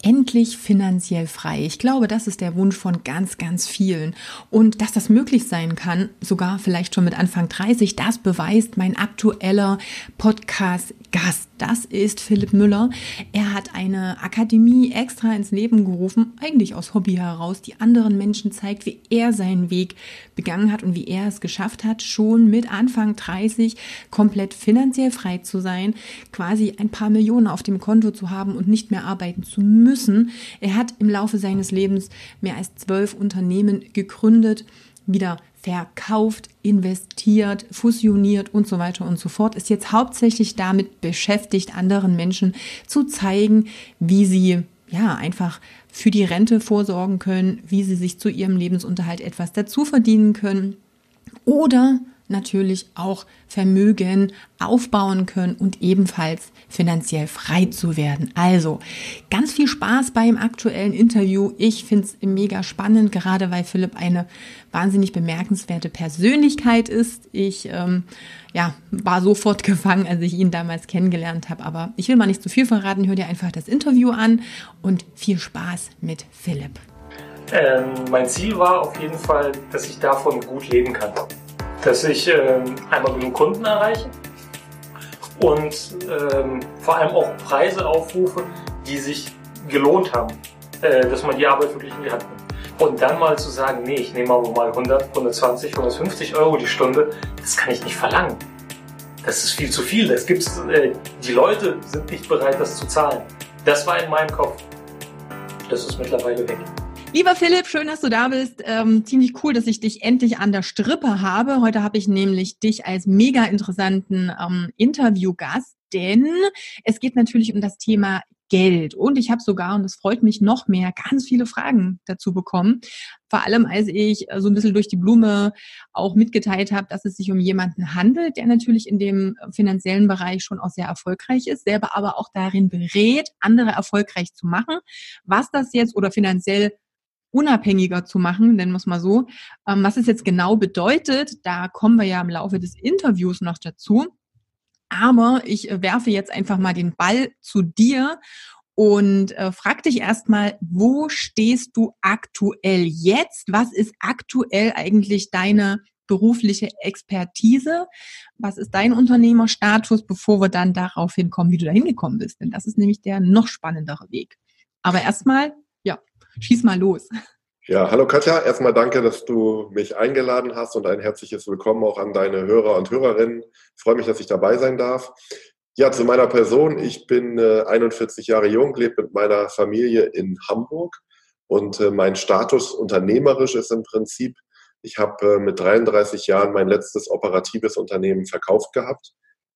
Endlich finanziell frei. Ich glaube, das ist der Wunsch von ganz, ganz vielen. Und dass das möglich sein kann, sogar vielleicht schon mit Anfang 30, das beweist mein aktueller Podcast-Gast. Das ist Philipp Müller. Er hat eine Akademie extra ins Leben gerufen, eigentlich aus Hobby heraus, die anderen Menschen zeigt, wie er seinen Weg begangen hat und wie er es geschafft hat, schon mit Anfang 30 komplett finanziell frei zu sein, quasi ein paar Millionen auf dem Konto zu haben und nicht mehr arbeiten zu müssen. Er hat im Laufe seines Lebens mehr als 12 Unternehmen gegründet, wieder verkauft, investiert, fusioniert und so weiter und so fort, ist jetzt hauptsächlich damit beschäftigt, anderen Menschen zu zeigen, wie sie ja einfach für die Rente vorsorgen können, wie sie sich zu ihrem Lebensunterhalt etwas dazu verdienen können oder natürlich auch Vermögen aufbauen können und ebenfalls finanziell frei zu werden. Also ganz viel Spaß beim aktuellen Interview. Ich finde es mega spannend, gerade weil Philipp eine wahnsinnig bemerkenswerte Persönlichkeit ist. Ich war sofort gefangen, als ich ihn damals kennengelernt habe. Aber ich will mal nicht zu viel verraten. Hör dir einfach das Interview an und viel Spaß mit Philipp. Mein Ziel war auf jeden Fall, dass ich davon gut leben kann. Dass ich einmal genug Kunden erreiche und vor allem auch Preise aufrufe, die sich gelohnt haben, dass man die Arbeit wirklich in die Hand nimmt. Und dann mal zu sagen, nee, ich nehme aber mal 100, 120, 150 Euro die Stunde, das kann ich nicht verlangen. Das ist viel zu viel, das gibt's, die Leute sind nicht bereit, das zu zahlen. Das war in meinem Kopf. Das ist mittlerweile weg. Lieber Philipp, schön, dass du da bist. Ziemlich cool, dass ich dich endlich an der Strippe habe. Heute habe ich nämlich dich als mega interessanten Interviewgast, denn es geht natürlich um das Thema Geld. Und ich habe sogar, und das freut mich noch mehr, ganz viele Fragen dazu bekommen. Vor allem, als ich so ein bisschen durch die Blume auch mitgeteilt habe, dass es sich um jemanden handelt, der natürlich in dem finanziellen Bereich schon auch sehr erfolgreich ist, selber aber auch darin berät, andere erfolgreich zu machen. Was das jetzt oder finanziell unabhängiger zu machen, nennen wir es mal so. Was es jetzt genau bedeutet, da kommen wir ja im Laufe des Interviews noch dazu. Aber ich werfe jetzt einfach mal den Ball zu dir und frag dich erstmal, wo stehst du aktuell jetzt? Was ist aktuell eigentlich deine berufliche Expertise? Was ist dein Unternehmerstatus, bevor wir dann darauf hinkommen, wie du da hingekommen bist? Denn das ist nämlich der noch spannendere Weg. Aber erstmal, ja, schieß mal los. Ja, hallo Katja. Erstmal danke, dass du mich eingeladen hast und ein herzliches Willkommen auch an deine Hörer und Hörerinnen. Ich freue mich, dass ich dabei sein darf. Ja, zu meiner Person. Ich bin 41 Jahre jung, lebe mit meiner Familie in Hamburg und mein Status unternehmerisch ist im Prinzip, ich habe mit 33 Jahren mein letztes operatives Unternehmen verkauft gehabt,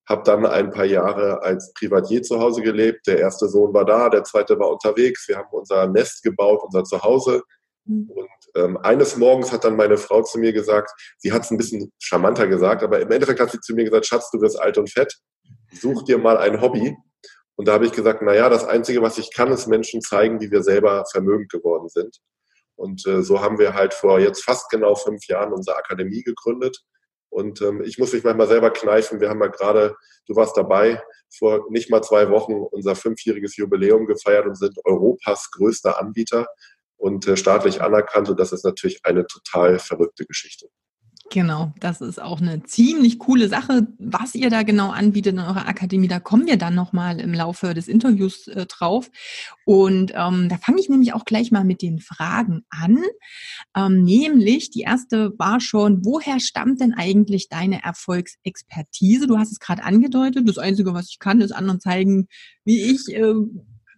habe dann ein paar Jahre als Privatier zu Hause gelebt. Der erste Sohn war da, der zweite war unterwegs. Wir haben unser Nest gebaut, unser Zuhause. Und eines Morgens hat dann meine Frau zu mir gesagt, sie hat es ein bisschen charmanter gesagt, aber im Endeffekt hat sie zu mir gesagt, Schatz, du wirst alt und fett, such dir mal ein Hobby. Und da habe ich gesagt, naja, das Einzige, was ich kann, ist Menschen zeigen, wie wir selber vermögend geworden sind. Und so haben wir halt vor jetzt fast genau 5 Jahren unsere Akademie gegründet. Und ich muss mich manchmal selber kneifen. Wir haben ja gerade, du warst dabei, vor nicht mal 2 Wochen unser 5-jähriges Jubiläum gefeiert und sind Europas größter Anbieter und staatlich anerkannt. Und das ist natürlich eine total verrückte Geschichte. Genau, das ist auch eine ziemlich coole Sache, was ihr da genau anbietet in eurer Akademie. Da kommen wir dann nochmal im Laufe des Interviews drauf. Und da fange ich nämlich auch gleich mal mit den Fragen an. Nämlich, die erste war schon, woher stammt denn eigentlich deine Erfolgsexpertise? Du hast es gerade angedeutet. Das Einzige, was ich kann, ist anderen zeigen, wie ich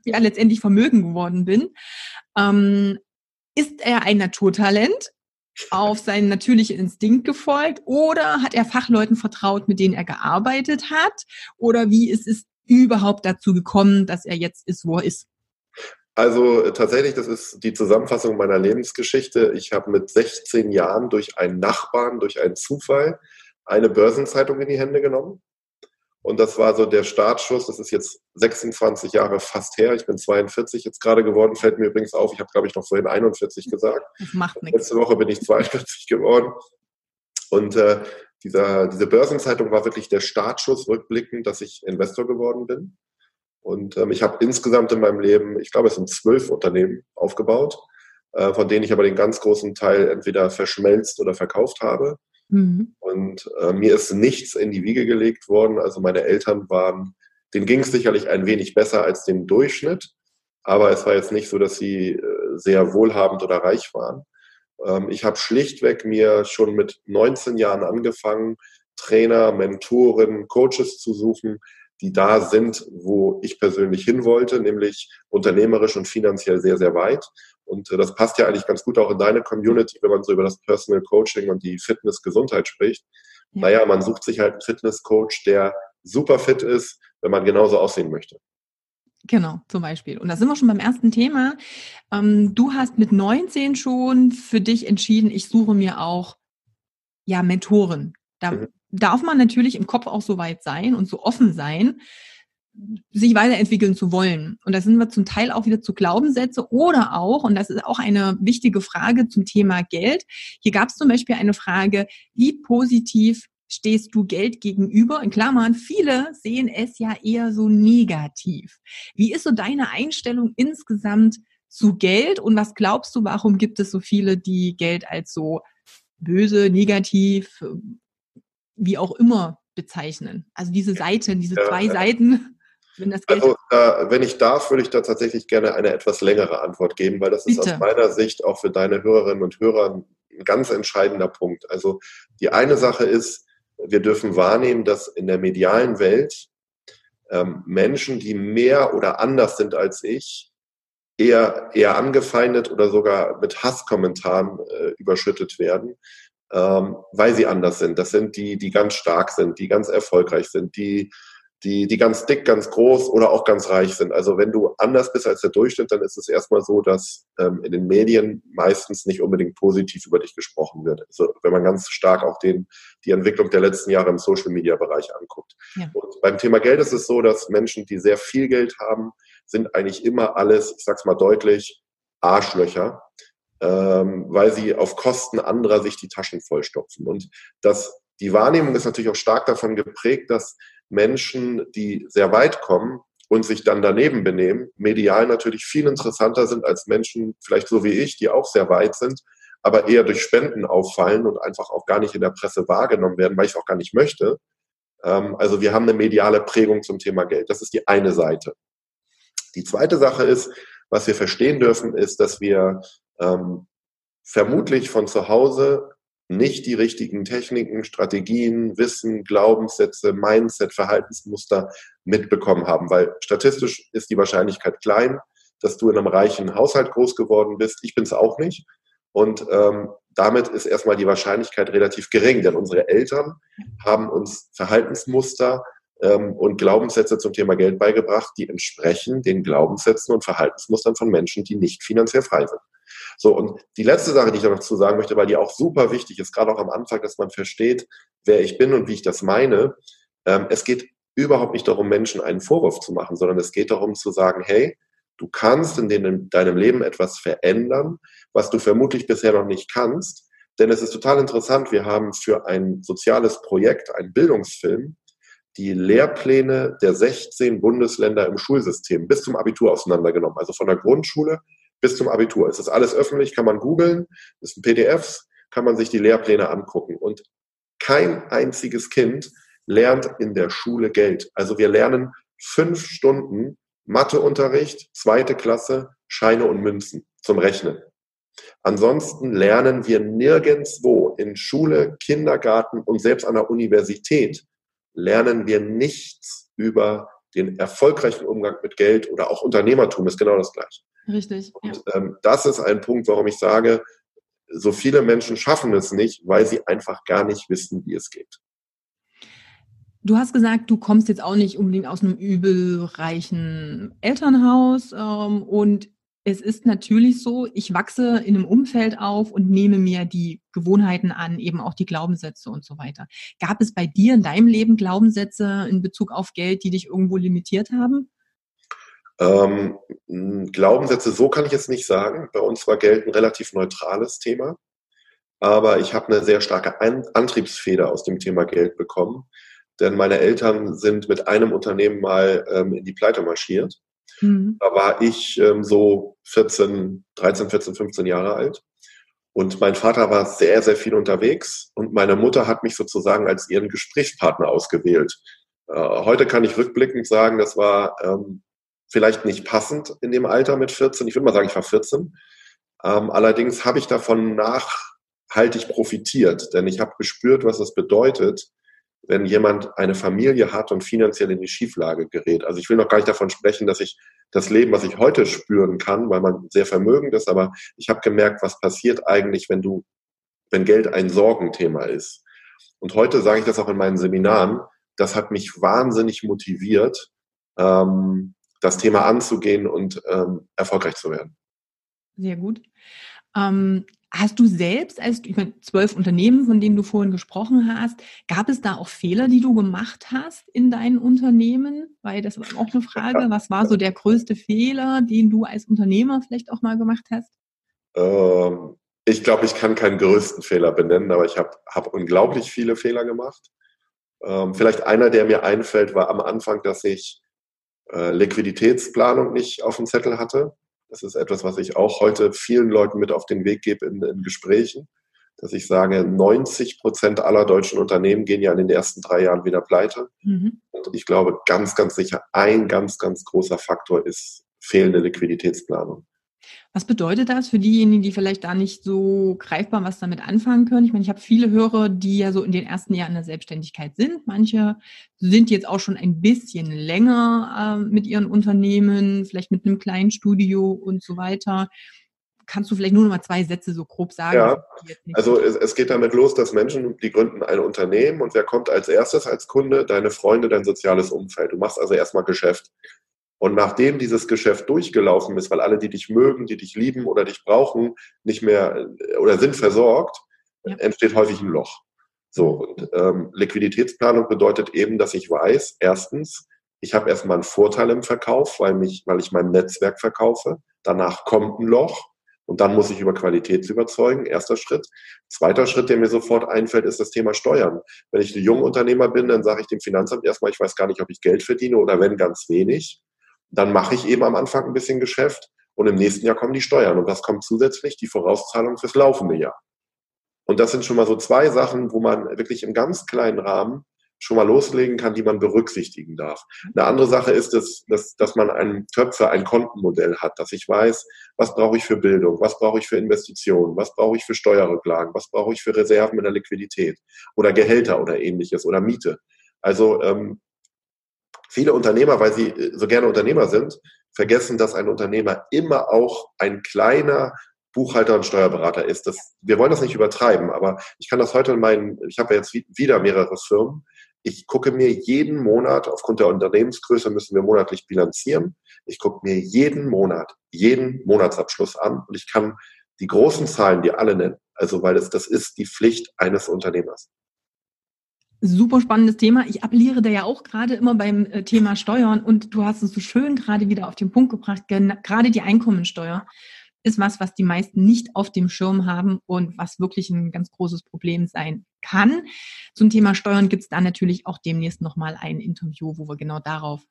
letztendlich vermögend geworden bin. Ist er ein Naturtalent? Auf seinen natürlichen Instinkt gefolgt oder hat er Fachleuten vertraut, mit denen er gearbeitet hat? Oder wie ist es überhaupt dazu gekommen, dass er jetzt ist, wo er ist? Also tatsächlich, das ist die Zusammenfassung meiner Lebensgeschichte. Ich habe mit 16 Jahren durch einen Nachbarn, durch einen Zufall eine Börsenzeitung in die Hände genommen Und das war so der Startschuss. Das ist jetzt 26 Jahre fast her. Ich bin 42 jetzt gerade geworden. Fällt mir übrigens auf, ich habe, glaube ich, noch vorhin 41 gesagt. Das macht nichts. Letzte Woche bin ich 42 geworden. Und diese Börsenzeitung war wirklich der Startschuss rückblickend, dass ich Investor geworden bin. Und ich habe insgesamt in meinem Leben, ich glaube, es sind 12 Unternehmen aufgebaut, von denen ich aber den ganz großen Teil entweder verschmelzt oder verkauft habe. Mhm. Und mir ist nichts in die Wiege gelegt worden. Also meine Eltern denen ging es sicherlich ein wenig besser als dem Durchschnitt. Aber es war jetzt nicht so, dass sie sehr wohlhabend oder reich waren. Ich habe schlichtweg mir schon mit 19 Jahren angefangen, Trainer, Mentoren, Coaches zu suchen, die da sind, wo ich persönlich hin wollte, nämlich unternehmerisch und finanziell sehr, sehr weit. Und das passt ja eigentlich ganz gut auch in deine Community, wenn man so über das Personal Coaching und die Fitness-Gesundheit spricht. Ja. Naja, man sucht sich halt einen Fitness-Coach, der super fit ist, wenn man genauso aussehen möchte. Genau, zum Beispiel. Und da sind wir schon beim ersten Thema. Du hast mit 19 schon für dich entschieden, ich suche mir auch Mentoren. Da darf man natürlich im Kopf auch so weit sein und so offen sein, sich weiterentwickeln zu wollen. Und da sind wir zum Teil auch wieder zu Glaubenssätze oder auch, und das ist auch eine wichtige Frage zum Thema Geld. Hier gab es zum Beispiel eine Frage, wie positiv stehst du Geld gegenüber? In Klammern, viele sehen es ja eher so negativ. Wie ist so deine Einstellung insgesamt zu Geld? Und was glaubst du, warum gibt es so viele, die Geld als so böse, negativ, wie auch immer bezeichnen? Also diese Seiten, diese zwei Seiten. Wenn das Geld wenn ich darf, würde ich da tatsächlich gerne eine etwas längere Antwort geben, weil das ist aus meiner Sicht auch für deine Hörerinnen und Hörer ein ganz entscheidender Punkt. Also die eine Sache ist, wir dürfen wahrnehmen, dass in der medialen Welt Menschen, die mehr oder anders sind als ich, eher angefeindet oder sogar mit Hasskommentaren überschüttet werden, weil sie anders sind. Das sind die, die ganz stark sind, die ganz erfolgreich sind, die ganz dick, ganz groß oder auch ganz reich sind. Also wenn du anders bist als der Durchschnitt, dann ist es erstmal so, dass in den Medien meistens nicht unbedingt positiv über dich gesprochen wird. Also wenn man ganz stark auch die Entwicklung der letzten Jahre im Social-Media-Bereich anguckt. Ja. Und beim Thema Geld ist es so, dass Menschen, die sehr viel Geld haben, sind eigentlich immer alles, ich sag's mal deutlich, Arschlöcher, weil sie auf Kosten anderer sich die Taschen vollstopfen. Und die Wahrnehmung ist natürlich auch stark davon geprägt, dass Menschen, die sehr weit kommen und sich dann daneben benehmen, medial natürlich viel interessanter sind als Menschen, vielleicht so wie ich, die auch sehr weit sind, aber eher durch Spenden auffallen und einfach auch gar nicht in der Presse wahrgenommen werden, weil ich es auch gar nicht möchte. Also wir haben eine mediale Prägung zum Thema Geld. Das ist die eine Seite. Die zweite Sache ist, was wir verstehen dürfen, ist, dass wir vermutlich von zu Hause nicht die richtigen Techniken, Strategien, Wissen, Glaubenssätze, Mindset, Verhaltensmuster mitbekommen haben. Weil statistisch ist die Wahrscheinlichkeit klein, dass du in einem reichen Haushalt groß geworden bist. Ich bin es auch nicht. Und damit ist erstmal die Wahrscheinlichkeit relativ gering, denn unsere Eltern haben uns Verhaltensmuster und Glaubenssätze zum Thema Geld beigebracht, die entsprechen den Glaubenssätzen und Verhaltensmustern von Menschen, die nicht finanziell frei sind. So, und die letzte Sache, die ich noch dazu sagen möchte, weil die auch super wichtig ist, gerade auch am Anfang, dass man versteht, wer ich bin und wie ich das meine. Es geht überhaupt nicht darum, Menschen einen Vorwurf zu machen, sondern es geht darum zu sagen, hey, du kannst in deinem Leben etwas verändern, was du vermutlich bisher noch nicht kannst. Denn es ist total interessant, wir haben für ein soziales Projekt, einen Bildungsfilm, die Lehrpläne der 16 Bundesländer im Schulsystem bis zum Abitur auseinandergenommen, also von der Grundschule bis zum Abitur. Es ist alles öffentlich, kann man googeln, es sind PDFs, kann man sich die Lehrpläne angucken. Und kein einziges Kind lernt in der Schule Geld. Also wir lernen 5 Stunden Matheunterricht, 2. Klasse, Scheine und Münzen zum Rechnen. Ansonsten lernen wir nirgendwo in Schule, Kindergarten und selbst an der Universität lernen wir nichts über den erfolgreichen Umgang mit Geld oder auch Unternehmertum ist genau das Gleiche. Richtig. Und das ist ein Punkt, warum ich sage, so viele Menschen schaffen es nicht, weil sie einfach gar nicht wissen, wie es geht. Du hast gesagt, du kommst jetzt auch nicht unbedingt aus einem übelreichen Elternhaus und Es ist natürlich so, ich wachse in einem Umfeld auf und nehme mir die Gewohnheiten an, eben auch die Glaubenssätze und so weiter. Gab es bei dir in deinem Leben Glaubenssätze in Bezug auf Geld, die dich irgendwo limitiert haben? Glaubenssätze, so kann ich jetzt nicht sagen. Bei uns war Geld ein relativ neutrales Thema. Aber ich habe eine sehr starke Antriebsfeder aus dem Thema Geld bekommen. Denn meine Eltern sind mit einem Unternehmen mal in die Pleite marschiert. Da war ich so 13, 14, 15 Jahre alt und mein Vater war sehr, sehr viel unterwegs und meine Mutter hat mich sozusagen als ihren Gesprächspartner ausgewählt. Heute kann ich rückblickend sagen, das war vielleicht nicht passend in dem Alter mit 14. Ich würde mal sagen, ich war 14. Allerdings habe ich davon nachhaltig profitiert, denn ich habe gespürt, was es bedeutet, wenn jemand eine Familie hat und finanziell in die Schieflage gerät. Also ich will noch gar nicht davon sprechen, dass ich das Leben, was ich heute spüren kann, weil man sehr vermögend ist, aber ich habe gemerkt, was passiert eigentlich, wenn Geld ein Sorgenthema ist. Und heute sage ich das auch in meinen Seminaren, das hat mich wahnsinnig motiviert, das Thema anzugehen und erfolgreich zu werden. Sehr gut. Hast du selbst, ich meine, 12 Unternehmen, von denen du vorhin gesprochen hast, gab es da auch Fehler, die du gemacht hast in deinen Unternehmen? Weil das ist auch eine Frage, was war so der größte Fehler, den du als Unternehmer vielleicht auch mal gemacht hast? Ich glaube, ich kann keinen größten Fehler benennen, aber ich habe unglaublich viele Fehler gemacht. Vielleicht einer, der mir einfällt, war am Anfang, dass ich Liquiditätsplanung nicht auf dem Zettel hatte. Das ist etwas, was ich auch heute vielen Leuten mit auf den Weg gebe in Gesprächen, dass ich sage, 90% aller deutschen Unternehmen gehen ja in den ersten 3 Jahren wieder pleite. Und ich glaube, ganz, ganz sicher, ein ganz, ganz großer Faktor ist fehlende Liquiditätsplanung. Was bedeutet das für diejenigen, die vielleicht da nicht so greifbar was damit anfangen können? Ich meine, ich habe viele Hörer, die ja so in den ersten Jahren der Selbstständigkeit sind. Manche sind jetzt auch schon ein bisschen länger mit ihren Unternehmen, vielleicht mit einem kleinen Studio und so weiter. Kannst du vielleicht nur noch mal 2 Sätze so grob sagen? Ja, also es geht damit los, dass Menschen, die gründen ein Unternehmen und wer kommt als erstes als Kunde? Deine Freunde, dein soziales Umfeld. Du machst also erstmal Geschäft. Und nachdem dieses Geschäft durchgelaufen ist, weil alle, die dich mögen, die dich lieben oder dich brauchen, nicht mehr oder sind versorgt, entsteht häufig ein Loch. So, und Liquiditätsplanung bedeutet eben, dass ich weiß, erstens, ich habe erstmal einen Vorteil im Verkauf, weil ich mein Netzwerk verkaufe. Danach kommt ein Loch und dann muss ich über Qualität überzeugen. Erster Schritt. Zweiter Schritt, der mir sofort einfällt, ist das Thema Steuern. Wenn ich ein Jungunternehmer bin, dann sage ich dem Finanzamt erstmal, ich weiß gar nicht, ob ich Geld verdiene oder wenn, ganz wenig. Dann mache ich eben am Anfang ein bisschen Geschäft und im nächsten Jahr kommen die Steuern und das kommt zusätzlich die Vorauszahlung fürs laufende Jahr. Und das sind schon mal so 2 Sachen, wo man wirklich im ganz kleinen Rahmen schon mal loslegen kann, die man berücksichtigen darf. Eine andere Sache ist, dass man ein Kontenmodell hat, dass ich weiß, was brauche ich für Bildung, was brauche ich für Investitionen, was brauche ich für Steuerrücklagen, was brauche ich für Reserven in der Liquidität oder Gehälter oder ähnliches oder Miete. Also viele Unternehmer, weil sie so gerne Unternehmer sind, vergessen, dass ein Unternehmer immer auch ein kleiner Buchhalter und Steuerberater ist. Wir wollen das nicht übertreiben, aber ich kann das heute ich habe ja jetzt wieder mehrere Firmen. Ich gucke mir jeden Monat, aufgrund der Unternehmensgröße müssen wir monatlich bilanzieren. Ich gucke mir jeden Monatsabschluss an und ich kann die großen Zahlen dir alle nennen. Also, weil das ist die Pflicht eines Unternehmers. Super spannendes Thema. Ich appelliere da ja auch gerade immer beim Thema Steuern und du hast es so schön gerade wieder auf den Punkt gebracht. Gerade die Einkommensteuer ist was die meisten nicht auf dem Schirm haben und was wirklich ein ganz großes Problem sein kann. Zum Thema Steuern gibt es da natürlich auch demnächst nochmal ein Interview, wo wir genau darauf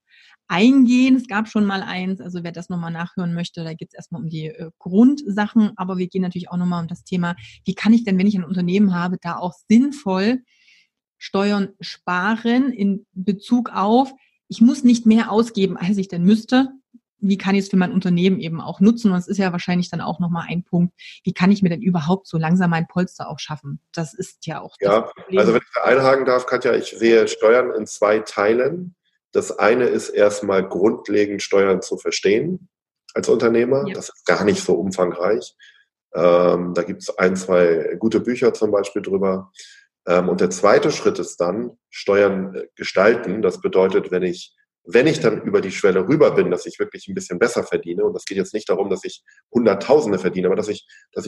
eingehen. Es gab schon mal eins, also wer das nochmal nachhören möchte, da geht es erstmal um die Grundsachen, aber wir gehen natürlich auch nochmal um das Thema, wie kann ich denn, wenn ich ein Unternehmen habe, da auch sinnvoll Steuern sparen in Bezug auf, ich muss nicht mehr ausgeben, als ich denn müsste. Wie kann ich es für mein Unternehmen eben auch nutzen? Und das ist ja wahrscheinlich dann auch nochmal ein Punkt, wie kann ich mir denn überhaupt so langsam mein Polster auch schaffen? Das ist ja auch das Problem. Also wenn ich da einhaken darf, Katja, ich sehe Steuern in 2 Teilen. Das eine ist erstmal grundlegend Steuern zu verstehen als Unternehmer. Ja. Das ist gar nicht so umfangreich. Da gibt es 1, 2 gute Bücher zum Beispiel drüber. Und der zweite Schritt ist dann Steuern gestalten. Das bedeutet, wenn ich wenn ich dann über die Schwelle rüber bin, dass ich wirklich ein bisschen besser verdiene, und das geht jetzt nicht darum, dass ich Hunderttausende verdiene, aber dass ich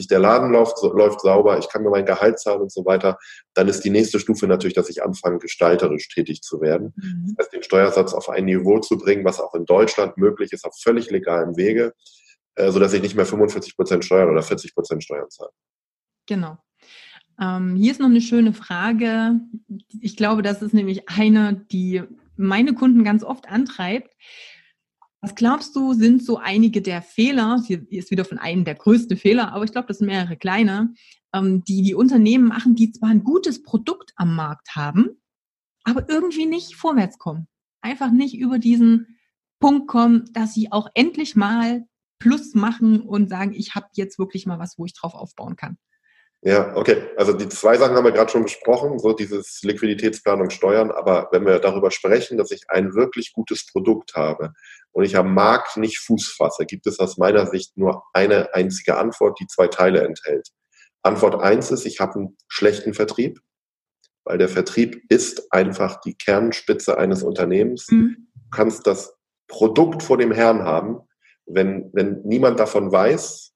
der Laden läuft sauber, ich kann mir mein Gehalt zahlen und so weiter, dann ist die nächste Stufe natürlich, dass ich anfange, gestalterisch tätig zu werden. Mhm. Das heißt, den Steuersatz auf ein Niveau zu bringen, was auch in Deutschland möglich ist, auf völlig legalem Wege, sodass ich nicht mehr 45% Steuern oder 40% Steuern zahle. Genau. Hier ist noch eine schöne Frage. Ich glaube, das ist nämlich eine, die meine Kunden ganz oft antreibt. Was glaubst du, sind so einige der Fehler, hier ist wieder von einem der größten Fehler, aber ich glaube, das sind mehrere kleine, die die Unternehmen machen, die zwar ein gutes Produkt am Markt haben, aber irgendwie nicht vorwärts kommen. Einfach nicht über diesen Punkt kommen, dass sie auch endlich mal Plus machen und sagen, ich habe jetzt wirklich mal was, wo ich drauf aufbauen kann. Ja, okay. Also die zwei Sachen haben wir gerade schon besprochen, so dieses Liquiditätsplanung, Steuern. Aber wenn wir darüber sprechen, dass ich ein wirklich gutes Produkt habe und ich am Markt nicht Fuß fasse, gibt es aus meiner Sicht nur eine einzige Antwort, die zwei Teile enthält. Antwort 1 ist, ich habe einen schlechten Vertrieb, weil der Vertrieb ist einfach die Kernspitze eines Unternehmens. Mhm. Du kannst das Produkt vor dem Herrn haben, wenn niemand davon weiß,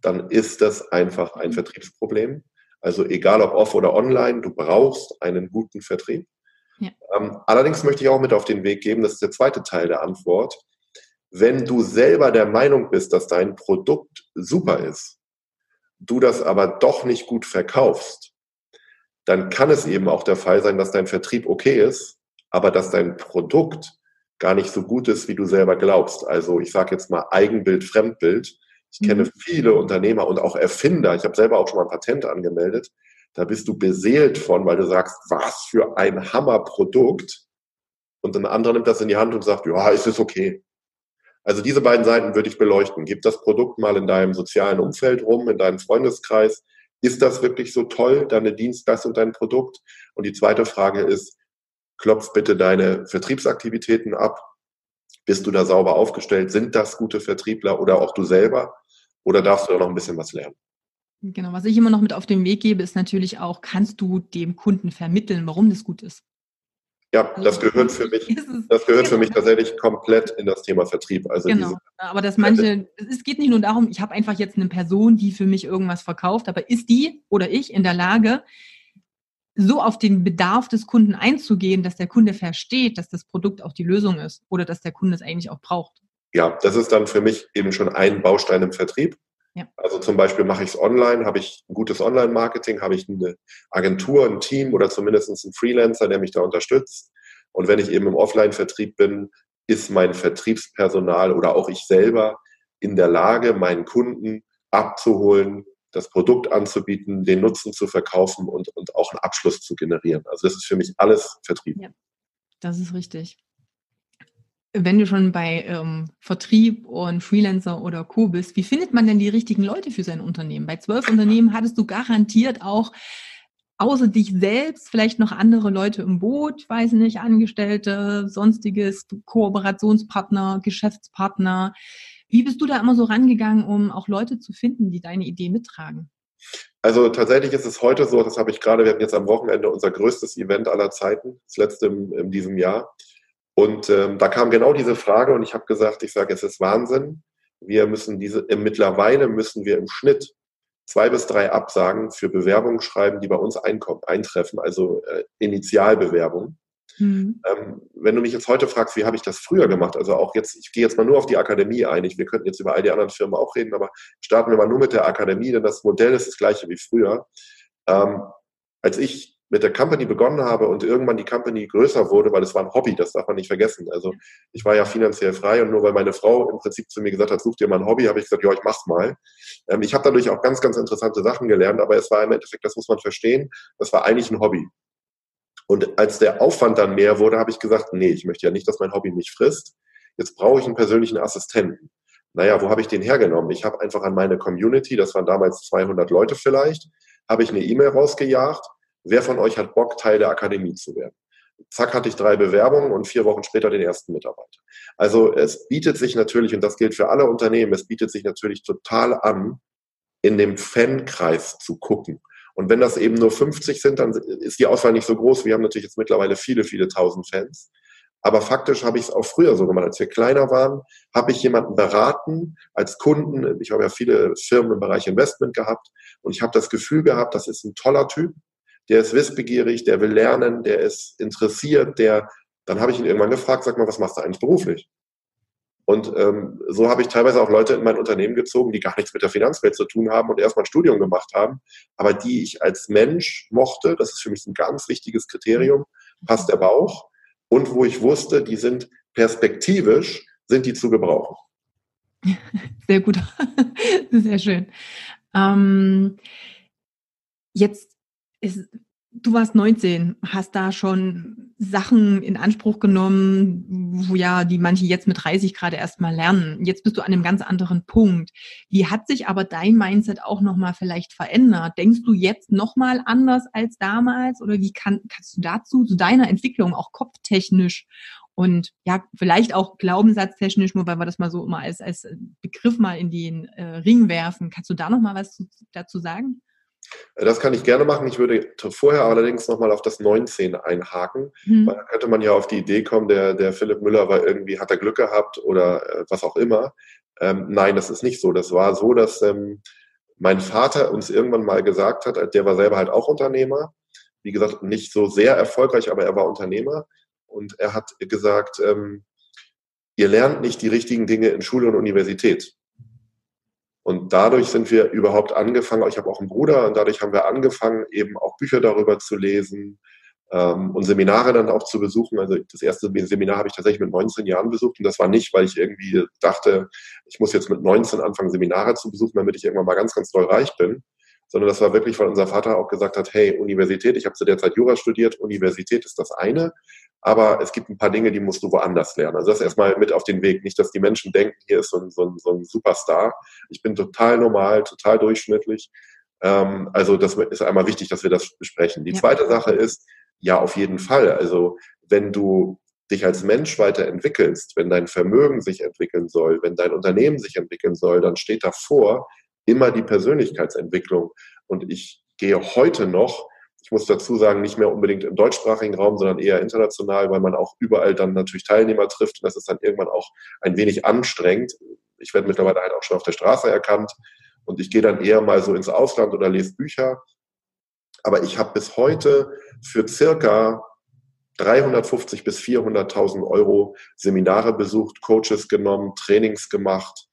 dann ist das einfach ein Vertriebsproblem. Also egal ob off oder online, du brauchst einen guten Vertrieb. Ja. Allerdings möchte ich auch mit auf den Weg geben, das ist der zweite Teil der Antwort. Wenn du selber der Meinung bist, dass dein Produkt super ist, du das aber doch nicht gut verkaufst, dann kann es eben auch der Fall sein, dass dein Vertrieb okay ist, aber dass dein Produkt gar nicht so gut ist, wie du selber glaubst. Also ich sage jetzt mal Eigenbild, Fremdbild. Ich kenne viele Unternehmer und auch Erfinder. Ich habe selber auch schon mal ein Patent angemeldet. Da bist du beseelt von, weil du sagst, was für ein Hammerprodukt. Und ein anderer nimmt das in die Hand und sagt, ja, es ist okay. Also diese beiden Seiten würde ich beleuchten. Gib das Produkt mal in deinem sozialen Umfeld rum, in deinem Freundeskreis. Ist das wirklich so toll, deine Dienstleistung, dein Produkt? Und die zweite Frage ist, klopf bitte deine Vertriebsaktivitäten ab. Bist du da sauber aufgestellt? Sind das gute Vertriebler oder auch du selber? Oder darfst du da noch ein bisschen was lernen? Genau, was ich immer noch mit auf den Weg gebe, ist natürlich auch, kannst du dem Kunden vermitteln, warum das gut ist? Ja, das gehört für mich tatsächlich komplett in das Thema Vertrieb. Also genau, aber dass manche, es geht nicht nur darum, ich habe einfach jetzt eine Person, die für mich irgendwas verkauft, aber ist die oder ich in der Lage, so auf den Bedarf des Kunden einzugehen, dass der Kunde versteht, dass das Produkt auch die Lösung ist oder dass der Kunde es eigentlich auch braucht. Ja, das ist dann für mich eben schon ein Baustein im Vertrieb. Ja. Also zum Beispiel mache ich es online, habe ich ein gutes Online-Marketing, habe ich eine Agentur, ein Team oder zumindest einen Freelancer, der mich da unterstützt. Und wenn ich eben im Offline-Vertrieb bin, ist mein Vertriebspersonal oder auch ich selber in der Lage, meinen Kunden abzuholen, das Produkt anzubieten, den Nutzen zu verkaufen und auch einen Abschluss zu generieren. Also das ist für mich alles Vertrieb. Ja, das ist richtig. Wenn du schon bei Vertrieb und Freelancer oder Co. bist, wie findet man denn die richtigen Leute für sein Unternehmen? Bei 12 Unternehmen hattest du garantiert auch außer dich selbst vielleicht noch andere Leute im Boot, ich weiß nicht, Angestellte, sonstiges, Kooperationspartner, Geschäftspartner. Wie bist du da immer so rangegangen, um auch Leute zu finden, die deine Idee mittragen? Also tatsächlich ist es heute so, wir hatten jetzt am Wochenende unser größtes Event aller Zeiten, das letzte in diesem Jahr. Und da kam genau diese Frage und ich habe gesagt, es ist Wahnsinn. Mittlerweile müssen wir im Schnitt 2 bis 3 Absagen für Bewerbungen schreiben, die bei uns eintreffen, also Initialbewerbungen. Mhm. Wenn du mich jetzt heute fragst, wie habe ich das früher gemacht, also auch jetzt, ich gehe jetzt mal nur auf die Akademie ein, wir könnten jetzt über all die anderen Firmen auch reden, aber starten wir mal nur mit der Akademie, denn das Modell ist das gleiche wie früher. Als ich mit der Company begonnen habe und irgendwann die Company größer wurde, weil es war ein Hobby, das darf man nicht vergessen, also ich war ja finanziell frei und nur weil meine Frau im Prinzip zu mir gesagt hat, such dir mal ein Hobby, habe ich gesagt, ja, ich mach's mal. Ich habe dadurch auch ganz, ganz interessante Sachen gelernt, aber es war im Endeffekt, das muss man verstehen, das war eigentlich ein Hobby. Und als der Aufwand dann mehr wurde, habe ich gesagt, nee, ich möchte ja nicht, dass mein Hobby mich frisst. Jetzt brauche ich einen persönlichen Assistenten. Naja, wo habe ich den hergenommen? Ich habe einfach an meine Community, das waren damals 200 Leute vielleicht, habe ich eine E-Mail rausgejagt. Wer von euch hat Bock, Teil der Akademie zu werden? Zack, hatte ich 3 Bewerbungen und 4 Wochen später den ersten Mitarbeiter. Also es bietet sich natürlich, und das gilt für alle Unternehmen, es bietet sich natürlich total an, in dem Fankreis zu gucken. Und wenn das eben nur 50 sind, dann ist die Auswahl nicht so groß. Wir haben natürlich jetzt mittlerweile viele, viele tausend Fans. Aber faktisch habe ich es auch früher so gemacht. Als wir kleiner waren, habe ich jemanden beraten als Kunden. Ich habe ja viele Firmen im Bereich Investment gehabt. Und ich habe das Gefühl gehabt, das ist ein toller Typ. Der ist wissbegierig, der will lernen, der ist interessiert. Dann habe ich ihn irgendwann gefragt, sag mal, was machst du eigentlich beruflich? Und so habe ich teilweise auch Leute in mein Unternehmen gezogen, die gar nichts mit der Finanzwelt zu tun haben und erstmal ein Studium gemacht haben, aber die ich als Mensch mochte. Das ist für mich ein ganz wichtiges Kriterium. Passt der Bauch? Und wo ich wusste, die sind perspektivisch, sind die zu gebrauchen. Sehr gut, sehr schön. Jetzt ist, du warst 19, hast da schon Sachen in Anspruch genommen, wo ja die manche jetzt mit 30 gerade erstmal lernen. Jetzt bist du an einem ganz anderen Punkt. Wie hat sich aber dein Mindset auch nochmal vielleicht verändert? Denkst du jetzt nochmal anders als damals? Oder wie kannst du dazu, zu deiner Entwicklung, auch kopftechnisch und ja, vielleicht auch glaubenssatztechnisch, nur weil wir das mal so immer als Begriff mal in den Ring werfen, kannst du da nochmal was dazu sagen? Das kann ich gerne machen. Ich würde vorher allerdings nochmal auf das 19 einhaken, weil da könnte man ja auf die Idee kommen, der Philipp Müller war irgendwie, hat er Glück gehabt oder was auch immer. Nein, das ist nicht so. Das war so, dass mein Vater uns irgendwann mal gesagt hat, der war selber halt auch Unternehmer. Wie gesagt, nicht so sehr erfolgreich, aber er war Unternehmer. Und er hat gesagt, ihr lernt nicht die richtigen Dinge in Schule und Universität. Und dadurch sind wir überhaupt angefangen, ich habe auch einen Bruder, und dadurch haben wir angefangen, eben auch Bücher darüber zu lesen und Seminare dann auch zu besuchen. Also das erste Seminar habe ich tatsächlich mit 19 Jahren besucht und das war nicht, weil ich irgendwie dachte, ich muss jetzt mit 19 anfangen, Seminare zu besuchen, damit ich irgendwann mal ganz, ganz doll reich bin, sondern das war wirklich, weil unser Vater auch gesagt hat, hey, Universität, ich habe zu der Zeit Jura studiert, Universität ist das eine, aber es gibt ein paar Dinge, die musst du woanders lernen. Also das erstmal mit auf den Weg. Nicht, dass die Menschen denken, hier ist so ein Superstar. Ich bin total normal, total durchschnittlich. Also das ist einmal wichtig, dass wir das besprechen. Die zweite Sache ist, ja, auf jeden Fall. Also wenn du dich als Mensch weiterentwickelst, wenn dein Vermögen sich entwickeln soll, wenn dein Unternehmen sich entwickeln soll, dann steht davor immer die Persönlichkeitsentwicklung. Und ich gehe heute noch, ich muss dazu sagen, nicht mehr unbedingt im deutschsprachigen Raum, sondern eher international, weil man auch überall dann natürlich Teilnehmer trifft und das ist dann irgendwann auch ein wenig anstrengend. Ich werde mittlerweile halt auch schon auf der Straße erkannt und ich gehe dann eher mal so ins Ausland oder lese Bücher. Aber ich habe bis heute für circa 350.000 bis 400.000 Euro Seminare besucht, Coaches genommen, Trainings gemacht,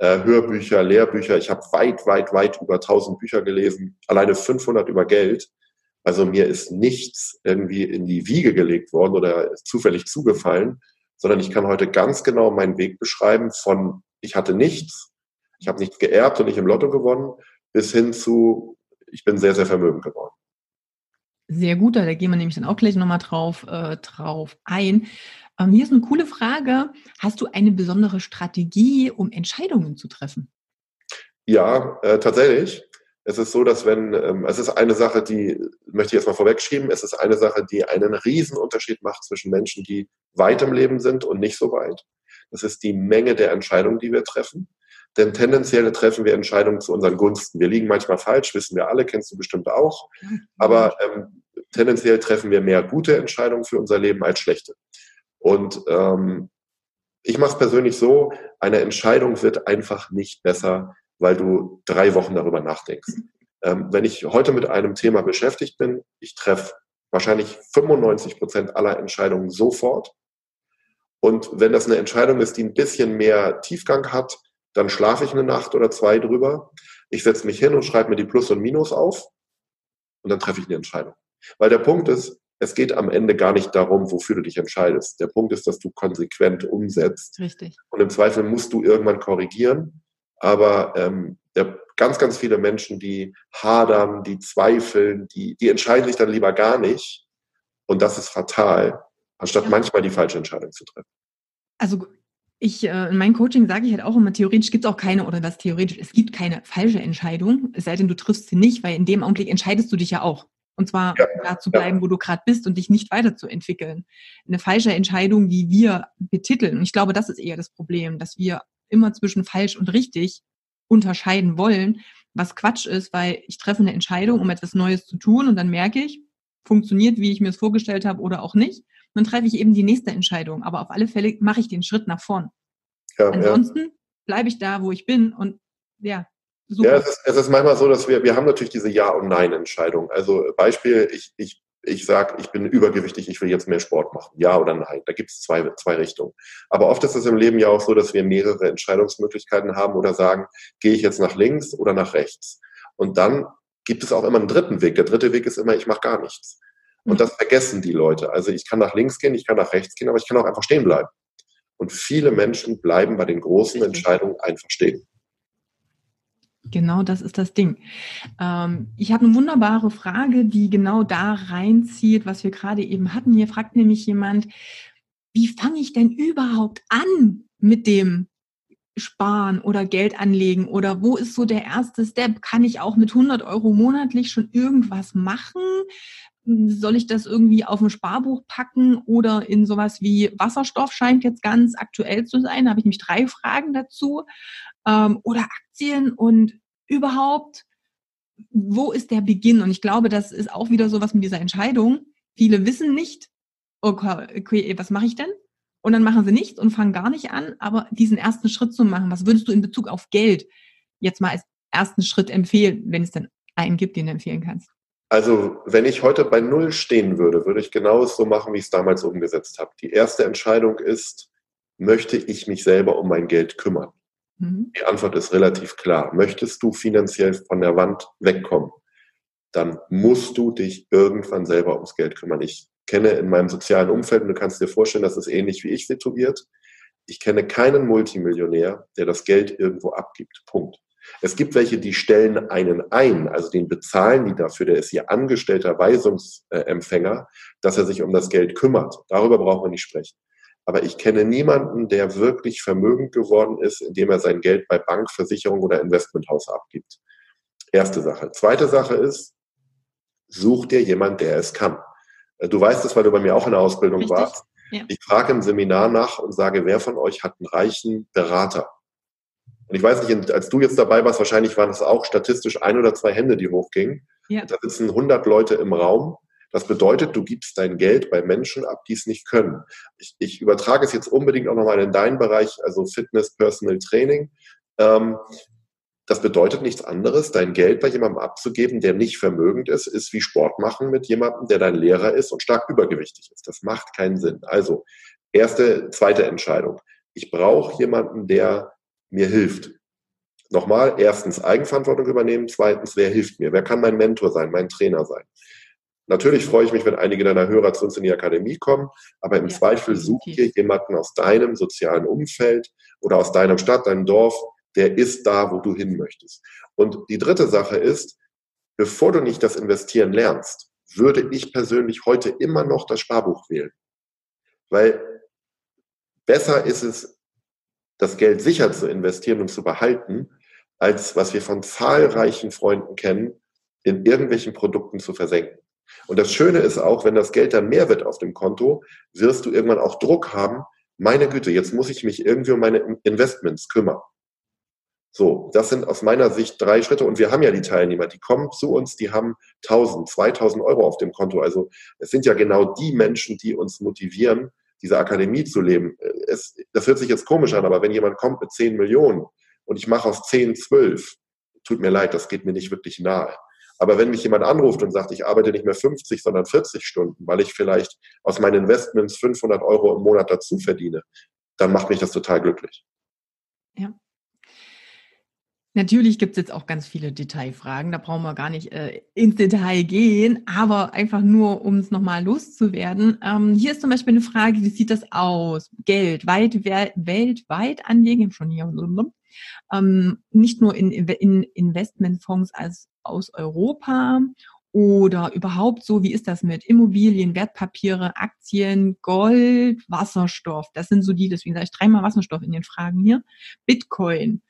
Hörbücher, Lehrbücher. Ich habe weit über 1.000 Bücher gelesen, alleine 500 über Geld. Also mir ist nichts irgendwie in die Wiege gelegt worden oder zufällig zugefallen, sondern ich kann heute ganz genau meinen Weg beschreiben von ich hatte nichts, ich habe nichts geerbt und nicht im Lotto gewonnen, bis hin zu ich bin sehr, sehr vermögend geworden. Sehr gut, da gehen wir nämlich dann auch gleich nochmal drauf ein. Hier ist eine coole Frage. Hast du eine besondere Strategie, um Entscheidungen zu treffen? Ja, tatsächlich. Es ist so, dass es ist eine Sache, die möchte ich erstmal vorwegschieben, es ist eine Sache, die einen riesen Unterschied macht zwischen Menschen, die weit im Leben sind und nicht so weit. Das ist die Menge der Entscheidungen, die wir treffen. Denn tendenziell treffen wir Entscheidungen zu unseren Gunsten. Wir liegen manchmal falsch, wissen wir alle, kennst du bestimmt auch. Aber tendenziell treffen wir mehr gute Entscheidungen für unser Leben als schlechte. Und ich mache es persönlich so, eine Entscheidung wird einfach nicht besser, weil du 3 Wochen darüber nachdenkst. Wenn ich heute mit einem Thema beschäftigt bin, ich treffe wahrscheinlich 95% aller Entscheidungen sofort. Und wenn das eine Entscheidung ist, die ein bisschen mehr Tiefgang hat, dann schlafe ich eine Nacht oder 2 drüber. Ich setze mich hin und schreibe mir die Plus und Minus auf und dann treffe ich eine Entscheidung. Weil der Punkt ist, es geht am Ende gar nicht darum, wofür du dich entscheidest. Der Punkt ist, dass du konsequent umsetzt. Richtig. Und im Zweifel musst du irgendwann korrigieren. Aber ganz, ganz viele Menschen, die hadern, die zweifeln, die entscheiden sich dann lieber gar nicht. Und das ist fatal, anstatt manchmal die falsche Entscheidung zu treffen. Also in meinem Coaching sage ich halt auch immer, theoretisch gibt es auch keine, es gibt keine falsche Entscheidung, es sei denn, du triffst sie nicht, weil in dem Augenblick entscheidest du dich ja auch. Und zwar da zu bleiben, wo du gerade bist und dich nicht weiterzuentwickeln. Eine falsche Entscheidung, die wir betiteln. Und ich glaube, das ist eher das Problem, dass wir immer zwischen falsch und richtig unterscheiden wollen, was Quatsch ist, weil ich treffe eine Entscheidung, um etwas Neues zu tun und dann merke ich, funktioniert, wie ich mir es vorgestellt habe oder auch nicht. dann treffe ich eben die nächste Entscheidung. Aber auf alle Fälle mache ich den Schritt nach vorn. Ja, ansonsten bleibe ich da, wo ich bin und ja. Super. Ja, es ist manchmal so, dass wir haben natürlich diese Ja- und Nein-Entscheidung. Also Beispiel, ich sage, ich bin übergewichtig, ich will jetzt mehr Sport machen. Ja oder nein. Da gibt es zwei Richtungen. Aber oft ist es im Leben ja auch so, dass wir mehrere Entscheidungsmöglichkeiten haben oder sagen, gehe ich jetzt nach links oder nach rechts? Und dann gibt es auch immer einen dritten Weg. Der dritte Weg ist immer, ich mache gar nichts. Und das vergessen die Leute. Also ich kann nach links gehen, ich kann nach rechts gehen, aber ich kann auch einfach stehen bleiben. Und viele Menschen bleiben bei den großen Entscheidungen einfach stehen. Genau, das ist das Ding. Ich habe eine wunderbare Frage, die genau da reinzieht, was wir gerade eben hatten. Hier fragt nämlich jemand, wie fange ich denn überhaupt an mit dem Sparen oder Geld anlegen? Oder wo ist so der erste Step? Kann ich auch mit 100 Euro monatlich schon irgendwas machen? Soll ich das irgendwie auf ein Sparbuch packen oder in sowas wie Wasserstoff scheint jetzt ganz aktuell zu sein? Da habe ich nämlich 3 Fragen dazu. Oder Aktien und überhaupt, wo ist der Beginn? Und ich glaube, das ist auch wieder sowas mit dieser Entscheidung. Viele wissen nicht, okay, was mache ich denn? Und dann machen sie nichts und fangen gar nicht an, aber diesen ersten Schritt zu machen, was würdest du in Bezug auf Geld jetzt mal als ersten Schritt empfehlen, wenn es denn einen gibt, den du empfehlen kannst? Also, wenn ich heute bei 0 stehen würde, würde ich genau so machen, wie ich es damals umgesetzt habe. Die erste Entscheidung ist, möchte ich mich selber um mein Geld kümmern? Die Antwort ist relativ klar. Möchtest du finanziell von der Wand wegkommen, dann musst du dich irgendwann selber ums Geld kümmern. Ich kenne in meinem sozialen Umfeld, und du kannst dir vorstellen, das ist ähnlich wie ich situiert, ich kenne keinen Multimillionär, der das Geld irgendwo abgibt. Punkt. Es gibt welche, die stellen einen ein, also den bezahlen die dafür, der ist ihr angestellter Weisungsempfänger, dass er sich um das Geld kümmert. Darüber brauchen wir nicht sprechen. Aber ich kenne niemanden, der wirklich vermögend geworden ist, indem er sein Geld bei Bank, Versicherung oder Investmenthaus abgibt. Erste Sache. Zweite Sache ist, such dir jemanden, der es kann. Du weißt es, weil du bei mir auch in der Ausbildung Richtig. Warst. Ja. Ich frage im Seminar nach und sage, wer von euch hat einen reichen Berater? Und ich weiß nicht, als du jetzt dabei warst, wahrscheinlich waren es auch statistisch 1 oder 2 Hände, die hochgingen. Ja. Da sitzen 100 Leute im Raum. Das bedeutet, du gibst dein Geld bei Menschen ab, die es nicht können. Ich übertrage es jetzt unbedingt auch nochmal in deinen Bereich, also Fitness, Personal Training. Das bedeutet nichts anderes, dein Geld bei jemandem abzugeben, der nicht vermögend ist, ist wie Sport machen mit jemandem, der dein Lehrer ist und stark übergewichtig ist. Das macht keinen Sinn. Also, zweite Entscheidung. Ich brauche jemanden, der mir hilft. Nochmal, erstens Eigenverantwortung übernehmen, zweitens, wer hilft mir? Wer kann mein Mentor sein, mein Trainer sein? Natürlich freue ich mich, wenn einige deiner Hörer zu uns in die Akademie kommen, aber im Zweifel such dir jemanden aus deinem sozialen Umfeld oder aus deiner Stadt, deinem Dorf, der ist da, wo du hin möchtest. Und die dritte Sache ist, bevor du nicht das Investieren lernst, würde ich persönlich heute immer noch das Sparbuch wählen. Weil besser ist es, das Geld sicher zu investieren und zu behalten, als was wir von zahlreichen Freunden kennen, in irgendwelchen Produkten zu versenken. Und das Schöne ist auch, wenn das Geld dann mehr wird auf dem Konto, wirst du irgendwann auch Druck haben, meine Güte, jetzt muss ich mich irgendwie um meine Investments kümmern. So, das sind aus meiner Sicht 3 Schritte und wir haben ja die Teilnehmer, die kommen zu uns, die haben 1.000, 2.000 Euro auf dem Konto. Also es sind ja genau die Menschen, die uns motivieren, diese Akademie zu leben. Das hört sich jetzt komisch an, aber wenn jemand kommt mit 10 Millionen und ich mache aus 10 12, tut mir leid, das geht mir nicht wirklich nahe. Aber wenn mich jemand anruft und sagt, ich arbeite nicht mehr 50, sondern 40 Stunden, weil ich vielleicht aus meinen Investments 500 Euro im Monat dazu verdiene, dann macht mich das total glücklich. Ja. Natürlich gibt es jetzt auch ganz viele Detailfragen, da brauchen wir gar nicht ins Detail gehen, aber einfach nur, um es nochmal loszuwerden. Hier ist zum Beispiel eine Frage, wie sieht das aus? Geld weltweit anlegen, schon hier nicht nur in Investmentfonds aus Europa oder überhaupt so, wie ist das mit Immobilien, Wertpapiere, Aktien, Gold, Wasserstoff? Das sind so die, deswegen sage ich 3-mal Wasserstoff in den Fragen hier. Bitcoin.